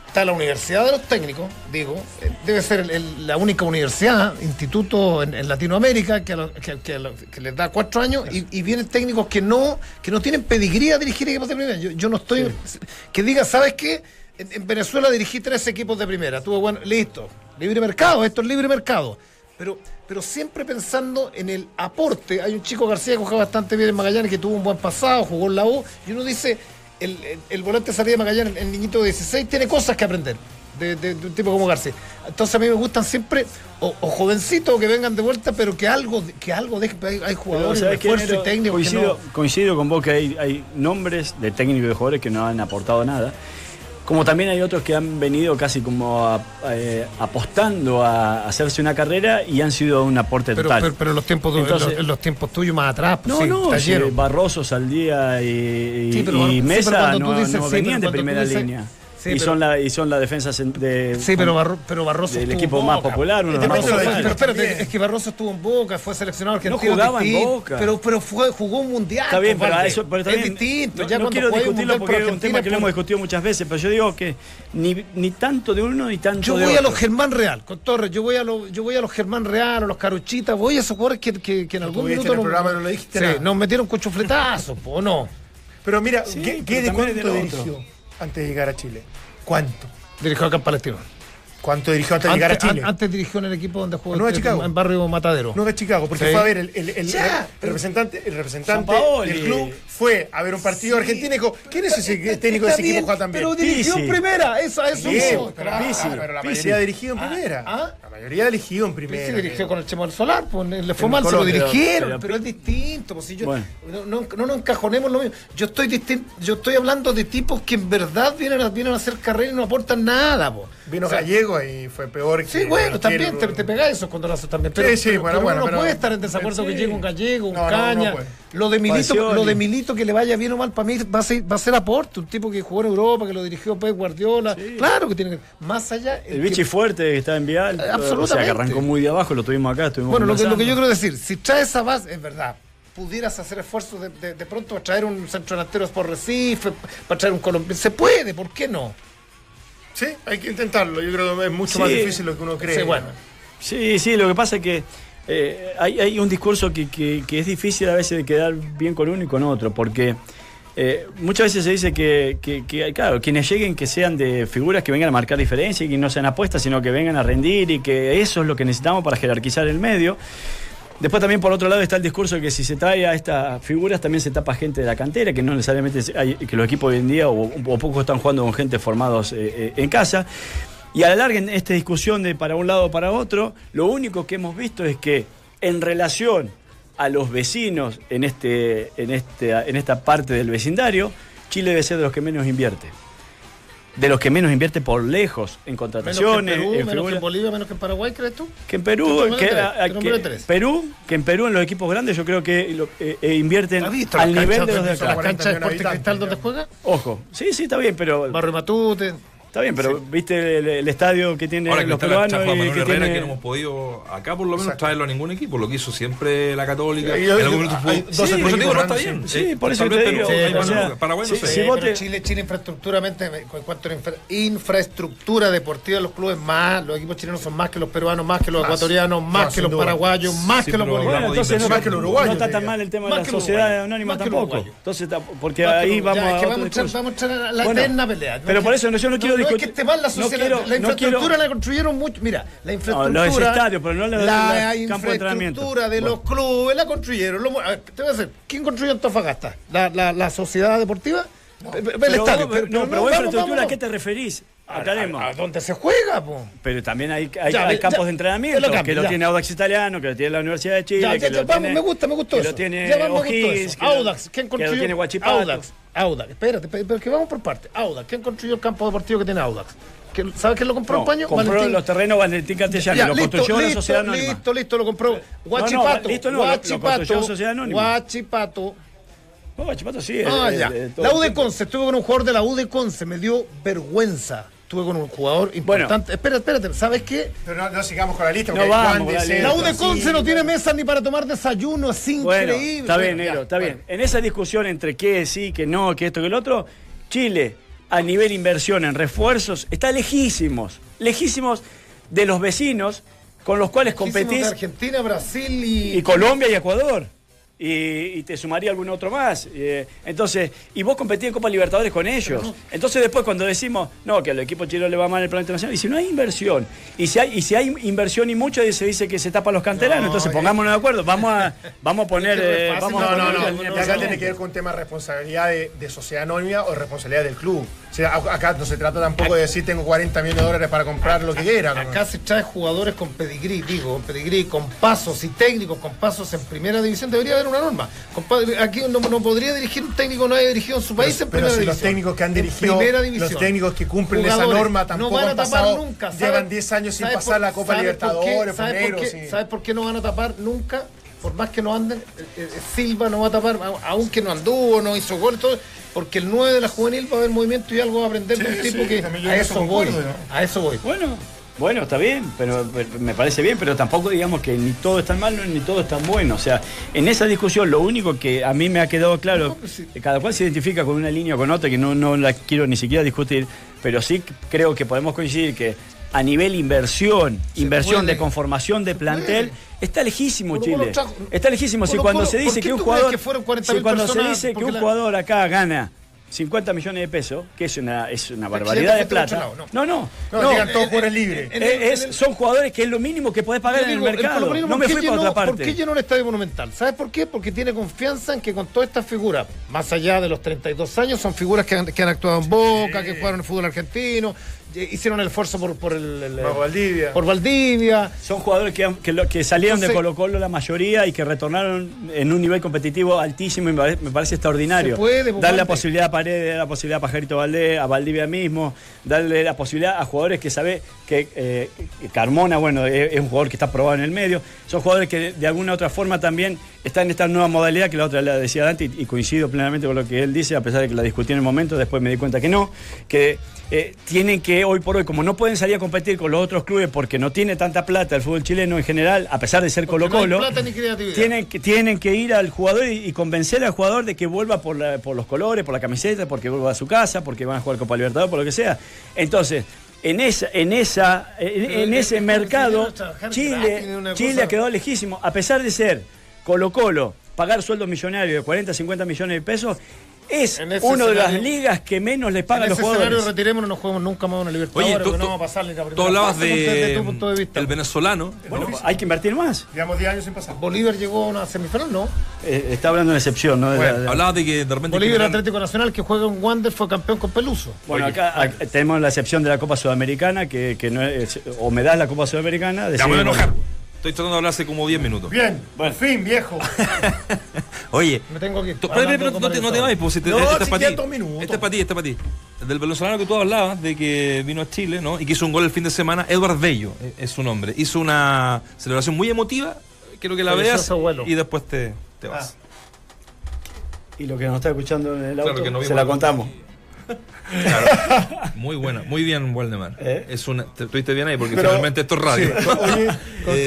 está la universidad de los técnicos, digo, debe ser el, el, la única universidad, instituto en, en Latinoamérica que, a lo, que, que, a lo, que les da cuatro años y, y vienen técnicos que no que no tienen pedigría a dirigir equipos de primera. Yo, yo no estoy... Sí. Que diga, ¿sabes qué? En, en Venezuela dirigí tres equipos de primera. Tuve, bueno, listo. Libre mercado, esto es libre mercado. Pero, pero siempre pensando en el aporte. Hay un chico García que juega bastante bien en Magallanes, que tuvo un buen pasado, jugó en la U, y uno dice... El, el, el volante de salida de Magallanes, el niñito de dieciséis, tiene cosas que aprender de, de, de un tipo como García. Entonces a mí me gustan siempre o, o jovencitos que vengan de vuelta, pero que algo que algo de, hay, hay jugadores de esfuerzo y técnicos. Coincido, no... coincido con vos que hay, hay nombres de técnicos y de jugadores que no han aportado nada. Como también hay otros que han venido casi como a, eh, apostando a hacerse una carrera y han sido un aporte pero, total. Pero, pero los tiempos Entonces, los, los tiempos tuyos más atrás, pues, no, sí, no, sí, Barroso, Saldía y, sí, pero, y Mesa sí, no, dices, no sí, venían de primera dices, línea. Sí, y, pero, son la, y son la defensa de, sí, pero Barro, pero Barroso del equipo Boca. Más popular. Uno de más popular. Pero, pero espérate, es que Barroso estuvo en Boca, fue seleccionado argentino. No jugaba en Boca. Pero, pero fue, jugó un mundial. Está bien, pero, eso, pero está es bien. distinto. No, ya no quiero discutirlo porque es un tema que por... lo hemos discutido muchas veces, pero yo digo que ni, ni tanto de uno ni tanto yo de otro. Yo voy a los Germán Real, con Torres, yo voy a los, yo voy a los Germán Real, a los Caruchitas, voy a esos jugadores que, que, que en algún minuto nos metieron con chufletazos, ¿o no? Pero mira, ¿qué de cuánto dirigió? Antes de llegar a Chile. ¿Cuánto? Dirigió acá en Palestino. ¿Cuánto dirigió antes de antes, llegar a Chile? An, antes dirigió en el equipo donde jugó. No a Chicago. En barrio Matadero. No a Chicago, porque sí. fue a ver el, el, el, el, el representante, el representante del club fue a ver un partido sí. argentino y dijo, ¿quién es ese está, técnico está de ese bien, equipo que juega tan bien? Pero dirigió en primera, eso es un... Pero la mayoría dirigió en primera. ¿Ah? La mayoría dirigió en primera. Sí, dirigió con el Chemo del Solar, pues, le fue mal, se lo dirigieron, pero es distinto. Pues, si yo, bueno. no, no, no nos encajonemos lo mismo. Yo estoy distin... yo estoy hablando de tipos que en verdad vienen a, vienen a hacer carrera y no aportan nada, po. Vino o sea, Gallego y fue peor que... Sí, bueno, también te, te pegás esos condonazos también. Pero, sí, sí, pero, bueno, pero bueno. Uno pero, puede estar en desacuerdo sí. que llegue un Gallego, un no, Caña. No, no Lo de Milito, lo de Milito, que le vaya bien o mal, para mí va a ser, va a ser aporte. Un tipo que jugó en Europa, que lo dirigió Pep Guardiola. Sí. Claro que tiene que... Más allá... El, el bichi que... fuerte está en Vial. Absolutamente. O sea, que arrancó muy de abajo, lo tuvimos acá. Estuvimos bueno, lo que, lo que yo quiero decir, si trae esa base, es verdad, pudieras hacer esfuerzos de, de, de pronto para traer un centro delantero por Recife, para traer un colombiano. Se puede, ¿por qué no? Sí, hay que intentarlo. Yo creo que es mucho sí. más difícil de lo que uno cree. Sí, bueno. sí, sí, lo que pasa es que eh, hay, hay un discurso que, que, que es difícil a veces de quedar bien con uno y con otro, porque eh, muchas veces se dice que, que, que, claro, quienes lleguen que sean de figuras que vengan a marcar diferencia y que no sean apuestas, sino que vengan a rendir, y que eso es lo que necesitamos para jerarquizar el medio. Después también por otro lado está el discurso de que si se trae a estas figuras también se tapa gente de la cantera, que no necesariamente hay, que los equipos hoy en día o, o pocos están jugando con gente formados eh, en casa. Y a la larga en esta discusión de para un lado o para otro, lo único que hemos visto es que en relación a los vecinos en, este, en, este, en esta parte del vecindario, Chile debe ser de los que menos invierte. De los que menos invierte por lejos en contrataciones. Menos que en Perú, en menos que en Bolivia, menos que en Paraguay, ¿crees tú? Que en Perú, que, tres, a, que, Perú que en Perú en los equipos grandes yo creo que lo, eh, eh, invierten al nivel de los de acá. ¿Las canchas de Sporting Cristal donde juega? Ojo, sí, sí, está bien, pero... Barrio Matute... Está bien, pero sí. ¿Viste el, el estadio que tiene ahora que los peruanos? Ahora que Herrera tiene... que no hemos podido, acá por lo menos, exacto, traerlo a ningún equipo, lo que hizo siempre la Católica. Sí, en algún momento fue... Sí, por eso digo, no está bien. Sí, sí, por eso te digo. Paraguay no sé. Chile, Chile infraestructuramente, en cuanto a infra... infraestructura deportiva de los clubes, más, los equipos chilenos son más que los peruanos, más que los ecuatorianos, más, más que los paraguayos, más sí, que los bolivianos. No está tan mal el tema de la sociedad anónima tampoco. Entonces, porque ahí vamos a... Vamos a entrar la eterna pelea. Pero por eso yo no quiero... No es que esté mal la sociedad, no quiero, la infraestructura no quiero... la construyeron mucho. Mira, la infraestructura, no, los estadios, pero no los, la los infraestructura de, de bueno. los clubes la construyeron. Lo, a ver, te voy a decir, ¿quién construyó Antofagasta? ¿La, la, la sociedad deportiva? No, el pero, estadio. Pero, pero, no, pero vamos, infraestructura, vamos, ¿a qué te referís? A, a, a donde se juega, po. Pero también hay, hay, ya, hay ya, campos ya, de entrenamiento lo cambio, que lo ya. tiene Audax Italiano, que lo tiene la Universidad de Chile, ya, ya, que ya, lo vamos, tiene, me gusta, me gustó que eso. Lo tiene O'Higgins, Audax, ¿quién construyó? Que lo tiene Huachipato. Audax, Audax, espérate, pero que vamos por parte. Audax, ¿quién construyó el campo deportivo que tiene Audax? ¿Sabes quién lo compró no, un paño? Compró Valentín. Los terrenos Valentín Castellano, ya, lo listo, construyó listo, la Sociedad Anónima. Listo, listo, lo compró Huachipato, no, no, Huachipato, Huachipato. No, Huachipato sí. Ah, ya. La U de Conce, estuve con un jugador de la U de Conce, me dio vergüenza. Estuve con un jugador importante. Bueno. Espera, espérate, ¿sabes qué? Pero no, no sigamos con la lista. No vamos, la, lista. La U de Conce sí, no tiene mesa ni para tomar desayuno, es increíble. Bueno, está bien, Nero, está bueno. bien. En esa discusión entre qué sí, qué no, qué esto, qué el otro, Chile, a nivel inversión en refuerzos, está lejísimos, lejísimos de los vecinos con los cuales lejísimos competís. Argentina, Brasil y... y Colombia y Ecuador. Y, y te sumaría algún otro más. Eh, entonces, y vos competís en Copa Libertadores con ellos. No. Entonces después cuando decimos, no, que al equipo chileno le va mal en el plano internacional, y si no hay inversión, y si hay, y si hay inversión y mucha, y se dice que se tapan los canteranos, no, entonces pongámonos eh. de acuerdo, vamos a, vamos a poner... Eh, vamos no, a poner no, no, no, no acá tiene que ver con tema de responsabilidad de, de sociedad anónima o responsabilidad del club. O sea, acá no se trata tampoco de decir tengo cuarenta millones de dólares para comprar lo que quiera. ¿No? Acá se trae jugadores con pedigrí, digo, con pedigrí, con pasos y técnicos, con pasos en primera división. Debería haber una norma. Compadre, aquí no, no podría dirigir un técnico, no haya dirigido en su país pero, en primera pero si división. Los técnicos que han dirigido, los técnicos que cumplen jugadores, esa norma tampoco no van a tapar pasado, nunca. ¿Sabe? Llevan diez años sin pasar por, la Copa Libertadores. ¿Sabes por, sí. ¿sabe por qué no van a tapar nunca? Por más que no anden, Silva no va a tapar, aunque no anduvo, no hizo gol, todo, porque el nueve de la juvenil va a haber movimiento y algo va a aprender de sí, un tipo sí, que a eso voy, ¿no? A eso voy. Bueno, bueno, está bien, pero me parece bien, pero tampoco digamos que ni todo es tan malo ni todo es tan bueno. O sea, en esa discusión lo único que a mí me ha quedado claro, no, sí. cada cual se identifica con una línea o con otra, que no, no la quiero ni siquiera discutir, pero sí creo que podemos coincidir que a nivel inversión, se inversión puede. de conformación de plantel, está lejísimo Chile. Bueno, trajo, está lejísimo. Si cuando se dice que un jugador, si cuando se dice que un jugador acá gana cincuenta millones de pesos, que es una, es una barbaridad de plata. Lado, no, no, no. no, no. Todos jugadores libres. Son jugadores que es lo mínimo que podés pagar digo, en el mercado. El no me fui para otra parte. ¿Por qué llenó el Estadio Monumental? ¿Sabes por qué? Porque tiene confianza en que con todas estas figuras, más allá de los treinta y dos años, son figuras que han, que han actuado en Boca, sí. que jugaron en el fútbol argentino, hicieron el esfuerzo por, por, el, el, por Valdivia. Por Valdivia. Son jugadores que, que, que salieron Entonces, de Colo-Colo la mayoría y que retornaron en un nivel competitivo altísimo y me parece extraordinario. Se puede, darle la posibilidad para Paredes, la posibilidad a Pajarito Valdés, a Valdivia mismo, darle la posibilidad a jugadores que sabe que eh, Carmona, bueno, es, es un jugador que está probado en el medio. Son jugadores que de, de alguna u otra forma también están en esta nueva modalidad, que la otra la decía Dante, y, y coincido plenamente con lo que él dice, a pesar de que la discutí en el momento, después me di cuenta que no, que eh, tienen que hoy por hoy, como no pueden salir a competir con los otros clubes porque no tiene tanta plata el fútbol chileno en general, a pesar de ser Colo-Colo, no tienen, tienen que ir al jugador y, y convencer al jugador de que vuelva por, la, por los colores, por la camiseta, porque vuelva a su casa, porque van a jugar Copa Libertadores, por lo que sea. Entonces, en esa, en esa, en, en ese mercado, Chile, Chile ha quedado lejísimo, a pesar de ser Colo-Colo, pagar sueldos millonarios de cuarenta, cincuenta millones de pesos, es una de las ligas que menos les paga a los jugadores. En ese escenario retirémonos, no jugamos nunca más una Libertadores. Oye, tú, no vamos a pasar ni la primera. Tú hablabas de, desde tu punto de vista, el venezolano. Bueno, hay que invertir más. Llevamos diez años sin pasar. Bolívar llegó a una semifinal, ¿no? Eh, está hablando de una excepción, ¿no? De bueno, la, de... Hablabas de que de repente... Bolívar, Atlético Nacional, que juega en Wander, fue campeón con Peluso. Bueno, oye, acá oye. tenemos la excepción de la Copa Sudamericana, que, que no es... O me das la Copa Sudamericana... Ya voy a enojar. Estoy tratando de hablar hace como diez minutos. Bien, bueno. Por fin, viejo. Oye, me tengo que... Pero, pero, pero, no te, no te vayas, pues, si te, no, este si es para ti. Este es para ti, este para ti. Del venezolano que tú hablabas, de que vino a Chile, ¿no? Y que hizo un gol el fin de semana, Edward Bello es su nombre. Hizo una celebración muy emotiva, quiero que la veas, y después te, te vas. Ah. Y lo que nos está escuchando en el auto, claro, no se la contamos. Claro. Muy buena, muy bien, Waldemar. ¿Eh? Es una, te estuviste bien ahí porque pero, finalmente esto es radio. Sí. Oye,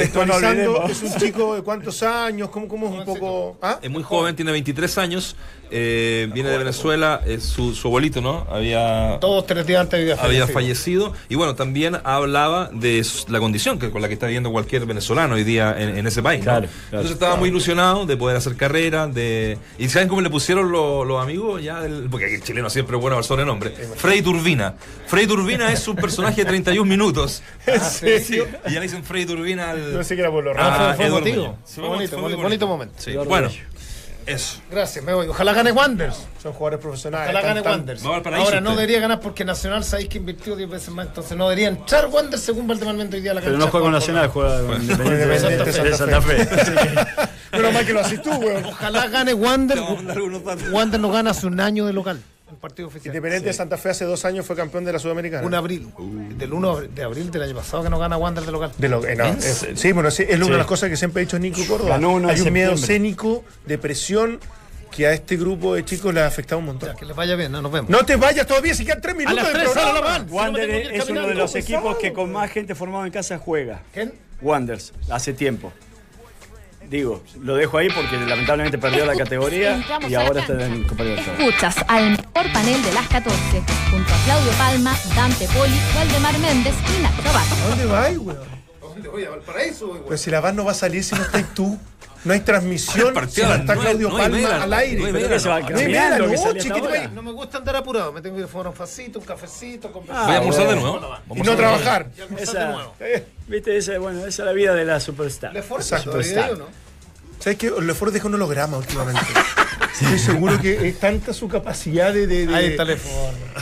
contextualizando, es un chico de cuántos años, cómo, cómo es un poco. ¿Ah? Es muy joven, tiene veintitrés años, eh, viene de Venezuela, eh, su, su abuelito, ¿no? Había todos tres días antes había fallecido. había fallecido y bueno, también hablaba de la condición que, con la que está viviendo cualquier venezolano hoy día en, en ese país. ¿No? Claro, claro, entonces estaba claro. muy ilusionado de poder hacer carrera, de y saben cómo le pusieron los, los amigos ya, del... porque el chileno siempre es bueno al sobrenombre. Freddy Turbina. Freddy Turbina es un personaje de treinta y un minutos. ¿En serio? Y ya le dicen Freddy Turbina al... No sé qué era por lo ah, fue, fue bonito, bonito, bonito, bonito momento. Sí. Bueno, eso. Gracias, me voy. Ojalá gane Wanderers. Son jugadores profesionales. Ojalá gane Wanderers. Ahora no debería ganar porque Nacional sabéis que invirtió diez veces más. Entonces no debería entrar Wanderers según Valdemar Mendo hoy día a la cancha. Pero no juega con Nacional, juega con Independiente de Santa Fe. Pero más que lo haces tú, weón. Ojalá gane Wanderers. Wanderers no gana hace un año de local. Partido oficial. Independiente sí. de Santa Fe hace dos años fue campeón de la Sudamericana. Un abril. Uh. Del uno de abril del año pasado que no gana Wander de local. De lo, eh, no, es, sí, bueno, sí, es una sí. de las cosas que siempre ha dicho Nico Córdoba. No, no, hay un miedo escénico, depresión, que a este grupo de chicos les ha afectado un montón. Ya, que les vaya bien, no nos vemos. No te vayas todavía, si quedan tres minutos de programa. Wander es uno de los equipos que con más gente formada en casa juega. ¿Quién? Wanderers, hace tiempo. Digo, lo dejo ahí porque lamentablemente perdió la categoría. Entramos y ahora está en Copa Libertadores. Escuchas al mejor panel de las catorce, junto a Claudio Palma, Dante Poli, Waldemar Méndez y Nacho Vaz. ¿A dónde vas, güey? ¿A dónde voy? ¿A Valparaíso, güey? Pero si la Vaz no va a salir si no estás tú. No hay transmisión, si no está Claudio no, no Palma mera, al aire. No, no, mera, no, no, mera, no, chiquito, no me gusta andar apurado. Me tengo que fumar un facito, un cafecito. Ah, voy a almorzar de nuevo. Y no trabajar. Y esa, de nuevo. Viste, esa, bueno, esa es la vida de la superstar. ¿Le Forza superstar. Todavía, no? ¿Sabes qué? Le Forza deja un holograma últimamente. Sí. Estoy seguro que es tanta su capacidad de, de, de ahí está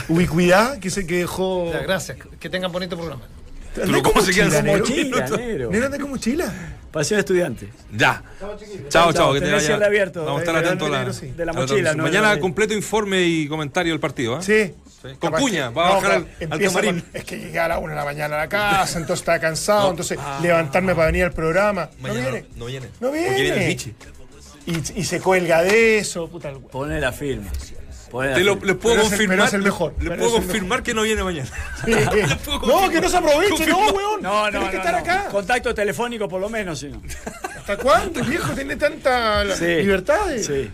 ubicuidad que se que dejó. Ya, gracias. Que tengan bonito programa. ¿Cómo, ¿Cómo se quedan como mochila? Nero, anda con mochila. Pasión estudiante. Ya. Chao, chao. Que te vaya. Abierto, vamos a estar atentos a la, sí. de la mochila. No, mañana no, no, completo informe y comentario del partido. ¿Eh? Sí. sí. Con Puña. Va no, a bajar al, al camarín. Con, es que llegué a la una de la mañana a la casa, entonces estaba cansado. No. Entonces ah, levantarme ah, para venir al programa. No viene. No, no viene. No viene. Porque viene el bichi. Y, y se cuelga de eso. Puta el güey. Pone la firma. Te lo, les puedo pero confirmar, es el, es el mejor, les puedo confirmar mejor. Que no viene mañana. Sí, no, que no se aproveche, no, weón. No, no, tienes no, que estar no. acá. Contacto telefónico por lo menos, sino. ¿Hasta cuándo el viejo tiene tanta sí. libertad? De... Sí.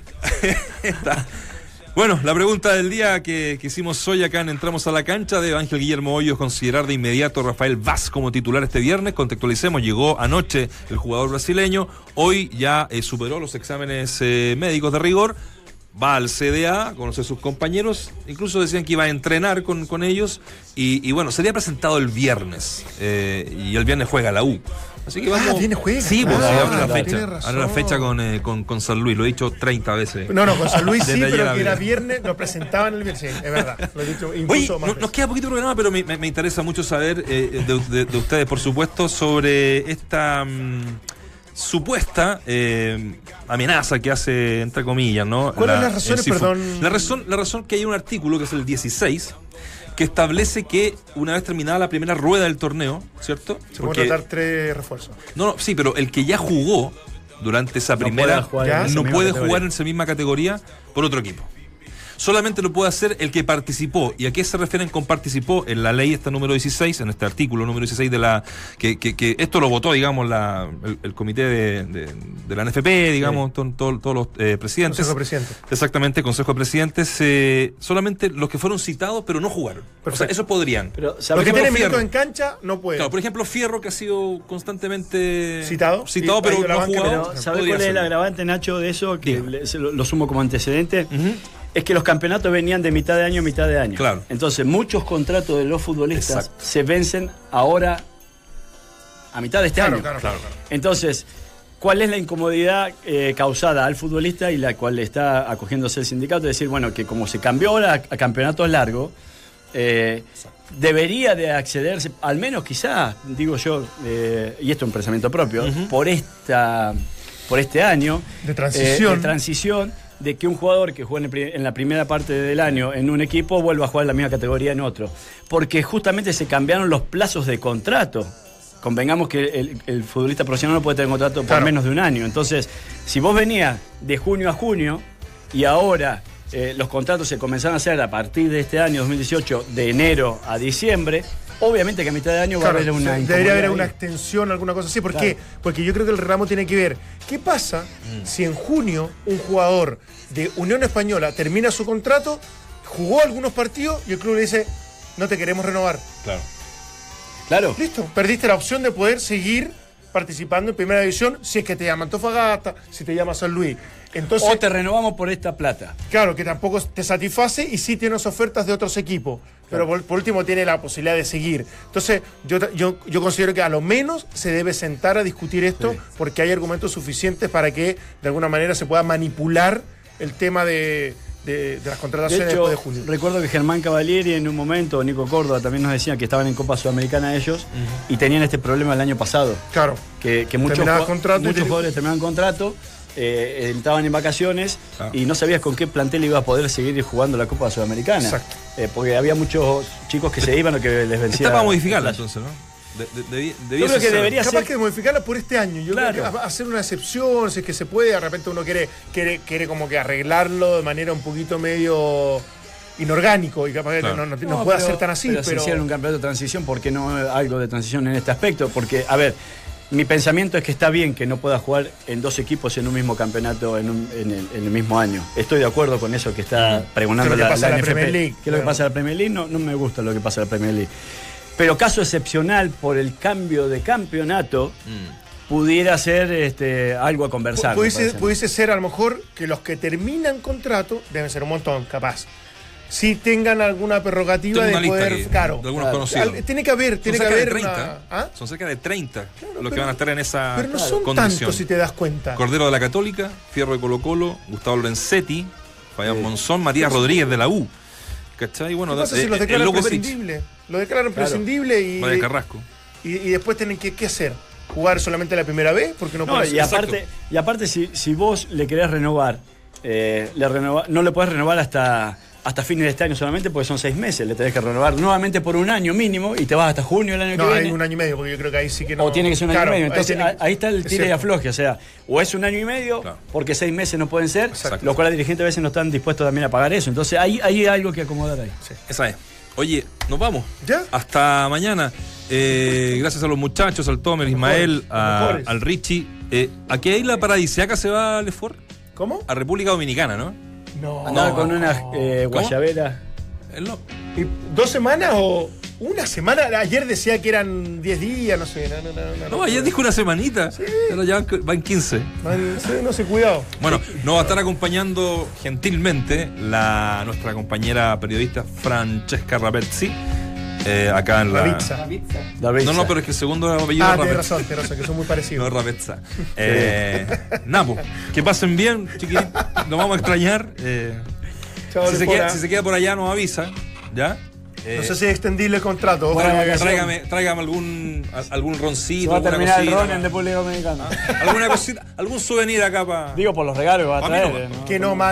Bueno, la pregunta del día que, que hicimos hoy acá en Entramos a la Cancha de Ángel Guillermo Hoyos, considerar de inmediato a Rafael Vaz como titular este viernes. Contextualicemos, llegó anoche el jugador brasileño, hoy ya eh, superó los exámenes eh, médicos de rigor. Va al C D A, conoce a sus compañeros, incluso decían que iba a entrenar con, con ellos, y, y bueno, sería presentado el viernes, eh, y el viernes juega la U. Así que vamos. Ah, tiene juega. Sí, pues ah, ahora la fecha. Ahora la fecha con, eh, con, con San Luis, lo he dicho treinta veces. No, no, con San Luis sí, pero que era viernes, lo presentaban el viernes, sí, es verdad. Lo he dicho incluso Oye, más no, nos queda poquito programa, pero me, me, me interesa mucho saber eh, de, de, de ustedes, por supuesto, sobre esta... Um, supuesta eh, amenaza que hace, entre comillas, ¿no? ¿Cuál es la razón, perdón? La razón, la razón que hay un artículo, que es el dieciséis, que establece que una vez terminada la primera rueda del torneo, ¿cierto? Se pueden tratar tres refuerzos. No, no, sí, pero el que ya jugó durante esa no primera jugar ya, no esa puede categoría. jugar en esa misma categoría por otro equipo. Solamente lo puede hacer el que participó. ¿Y a qué se refieren con participó? En la ley está número dieciséis, en este artículo número dieciséis de la... Que, que, que esto lo votó, digamos, la, el, el comité de, de, de la A N F P, digamos, sí. todos todo, todo los eh, presidentes. Consejo de Presidentes. Exactamente, Consejo de Presidentes. Eh, solamente los que fueron citados, pero no jugaron. Perfecto. O sea, esos podrían. Pero, los que tienen minutos en cancha, no pueden. Claro, por ejemplo, Fierro, que ha sido constantemente... Citado. Citado, sí, pero no ha jugado. ¿Sabes cuál es el agravante, Nacho, de eso? Que le, se lo, lo sumo como antecedente. Uh-huh. Es que los campeonatos venían de mitad de año a mitad de año. Claro. Entonces, muchos contratos de los futbolistas Exacto. se vencen ahora a mitad de este claro, año. Claro, claro, claro. Entonces, ¿cuál es la incomodidad eh, causada al futbolista y la cual está acogiéndose el sindicato? Es decir, bueno, que como se cambió ahora a campeonatos largos, eh, debería de accederse, al menos quizás, digo yo, eh, y esto es un pensamiento propio, uh-huh. por, esta, por este año de transición, eh, de transición de que un jugador que juega en la primera parte del año en un equipo vuelva a jugar en la misma categoría en otro, porque justamente se cambiaron los plazos de contrato. Convengamos que el, el futbolista profesional no puede tener contrato por claro. menos de un año. Entonces, si vos venías de junio a junio y ahora eh, los contratos se comenzaron a hacer a partir de este año dos mil dieciocho, de enero a diciembre, obviamente que a mitad de año claro, va a haber una... Debería haber una extensión, alguna cosa así. ¿Por claro. qué? Porque yo creo que el ramo tiene que ver. ¿Qué pasa mm. si en junio un jugador de Unión Española termina su contrato, jugó algunos partidos y el club le dice, no te queremos renovar? Claro. Claro. Listo. Perdiste la opción de poder seguir participando en Primera División si es que te llama Antofagasta, si te llama San Luis. Entonces, o te renovamos por esta plata. Claro, que tampoco te satisface y sí tienes ofertas de otros equipos. Claro. Pero por, por último tiene la posibilidad de seguir. Entonces yo, yo, yo considero que a lo menos se debe sentar a discutir esto sí. porque hay argumentos suficientes para que de alguna manera se pueda manipular el tema de, de, de las contrataciones de hecho, después de julio. Recuerdo que Germán Cavalieri en un momento, Nico Córdoba también nos decían que estaban en Copa Sudamericana ellos uh-huh. y tenían este problema el año pasado. Claro. Que, que muchos, contrato, muchos y... jugadores terminaban contrato. Eh, estaban en vacaciones ah. y no sabías con qué plantel iba a poder seguir jugando la Copa Sudamericana eh, porque había muchos chicos que se iban o que les vencía. Está para modificarla entonces, ¿no? De, de, de, yo creo que debería capaz ser capaz que modificarla por este año. Yo claro. creo que hacer una excepción, si es que se puede, de repente uno quiere, quiere, quiere como que arreglarlo de manera un poquito medio inorgánico y capaz claro. que no, no, no, no puede hacer tan así. Pero, pero... si hicieron un campeonato de transición, ¿por qué no algo de transición en este aspecto? Porque, a ver, mi pensamiento es que está bien que no pueda jugar en dos equipos en un mismo campeonato en, un, en, el, en el mismo año. Estoy de acuerdo con eso que está pregonando la, la, la Premier League. ¿Qué es lo que pasa en la Premier League? No, no me gusta lo que pasa en la Premier League. Pero caso excepcional por el cambio de campeonato, mm. pudiera ser este, algo a conversar. Pudiese, pudiese ser a lo mejor que los que terminan contrato, deben ser un montón, capaz. Si tengan alguna prerrogativa de poder que, caro. De algunos conocidos. Tiene que haber, tiene que haber treinta, una... ¿Ah? Son cerca de treinta claro, los pero, que van a estar en esa condición. Pero no son tantos si te das cuenta. Cordero de la Católica, Fierro de Colo-Colo, Gustavo Lorenzetti, Fabián eh, Monzón, Matías Rodríguez de la U. ¿Cachai? Bueno, ¿qué pasa de, si los declaran prescindible? Lo declaran claro. prescindible y, vale, Carrasco. Y, y después tienen que ¿qué hacer? ¿Jugar solamente la primera vez? Porque no, no pueden. Y aparte, y aparte si, si vos le querés renovar, eh, le renova, no le podés renovar hasta... hasta fines de este año solamente, porque son seis meses. Le tenés que renovar nuevamente por un año mínimo y te vas hasta junio del año no, que viene. No, hay un año y medio, porque yo creo que ahí sí que no... O tiene que ser un año claro, y medio. Entonces, ahí, tiene... ahí está el tire y afloje. O sea, o es un año y medio, claro. porque seis meses no pueden ser, exacto. lo cual los dirigentes a veces no están dispuestos también a pagar eso. Entonces, ahí, ahí hay algo que acomodar ahí. Sí. Esa es. Oye, nos vamos. ¿Ya? Hasta mañana. Eh, gracias a los muchachos, al Tomer, Ismael, a, al Richie. Eh, ¿A qué isla paradisíaca se va Lefort? ¿Cómo? A República Dominicana, ¿no? No. Andaba con unas eh, guayaberas. No. ¿Dos semanas o una semana? Ayer decía que eran diez días, no sé. No, no, no, no, no ayer no. dijo una semanita. Sí. Pero ya van quince. Van, sí, no sé, cuidado. Bueno, nos va a estar acompañando gentilmente la, nuestra compañera periodista Francesca Rapezzi. Eh, acá en la... Rapizza. No, no, pero es que el segundo apellido ah, es Rapizza. Ah, razón, tenés razón, que son muy parecidos. No es Rapizza. Eh, Napo, que pasen bien, chiquillos. Nos vamos a extrañar. Eh, Chau, si, se queda, si se queda por allá, nos avisa. ¿Ya? Eh, no sé si es extendible el contrato. Bueno, tráigame, tráigame algún, algún roncito. Va a terminar el ron en República Dominicana. ¿Ah? ¿Alguna cosita? ¿Algún souvenir acá para...? Digo, por los regalos va a traer. No, no, que no, man.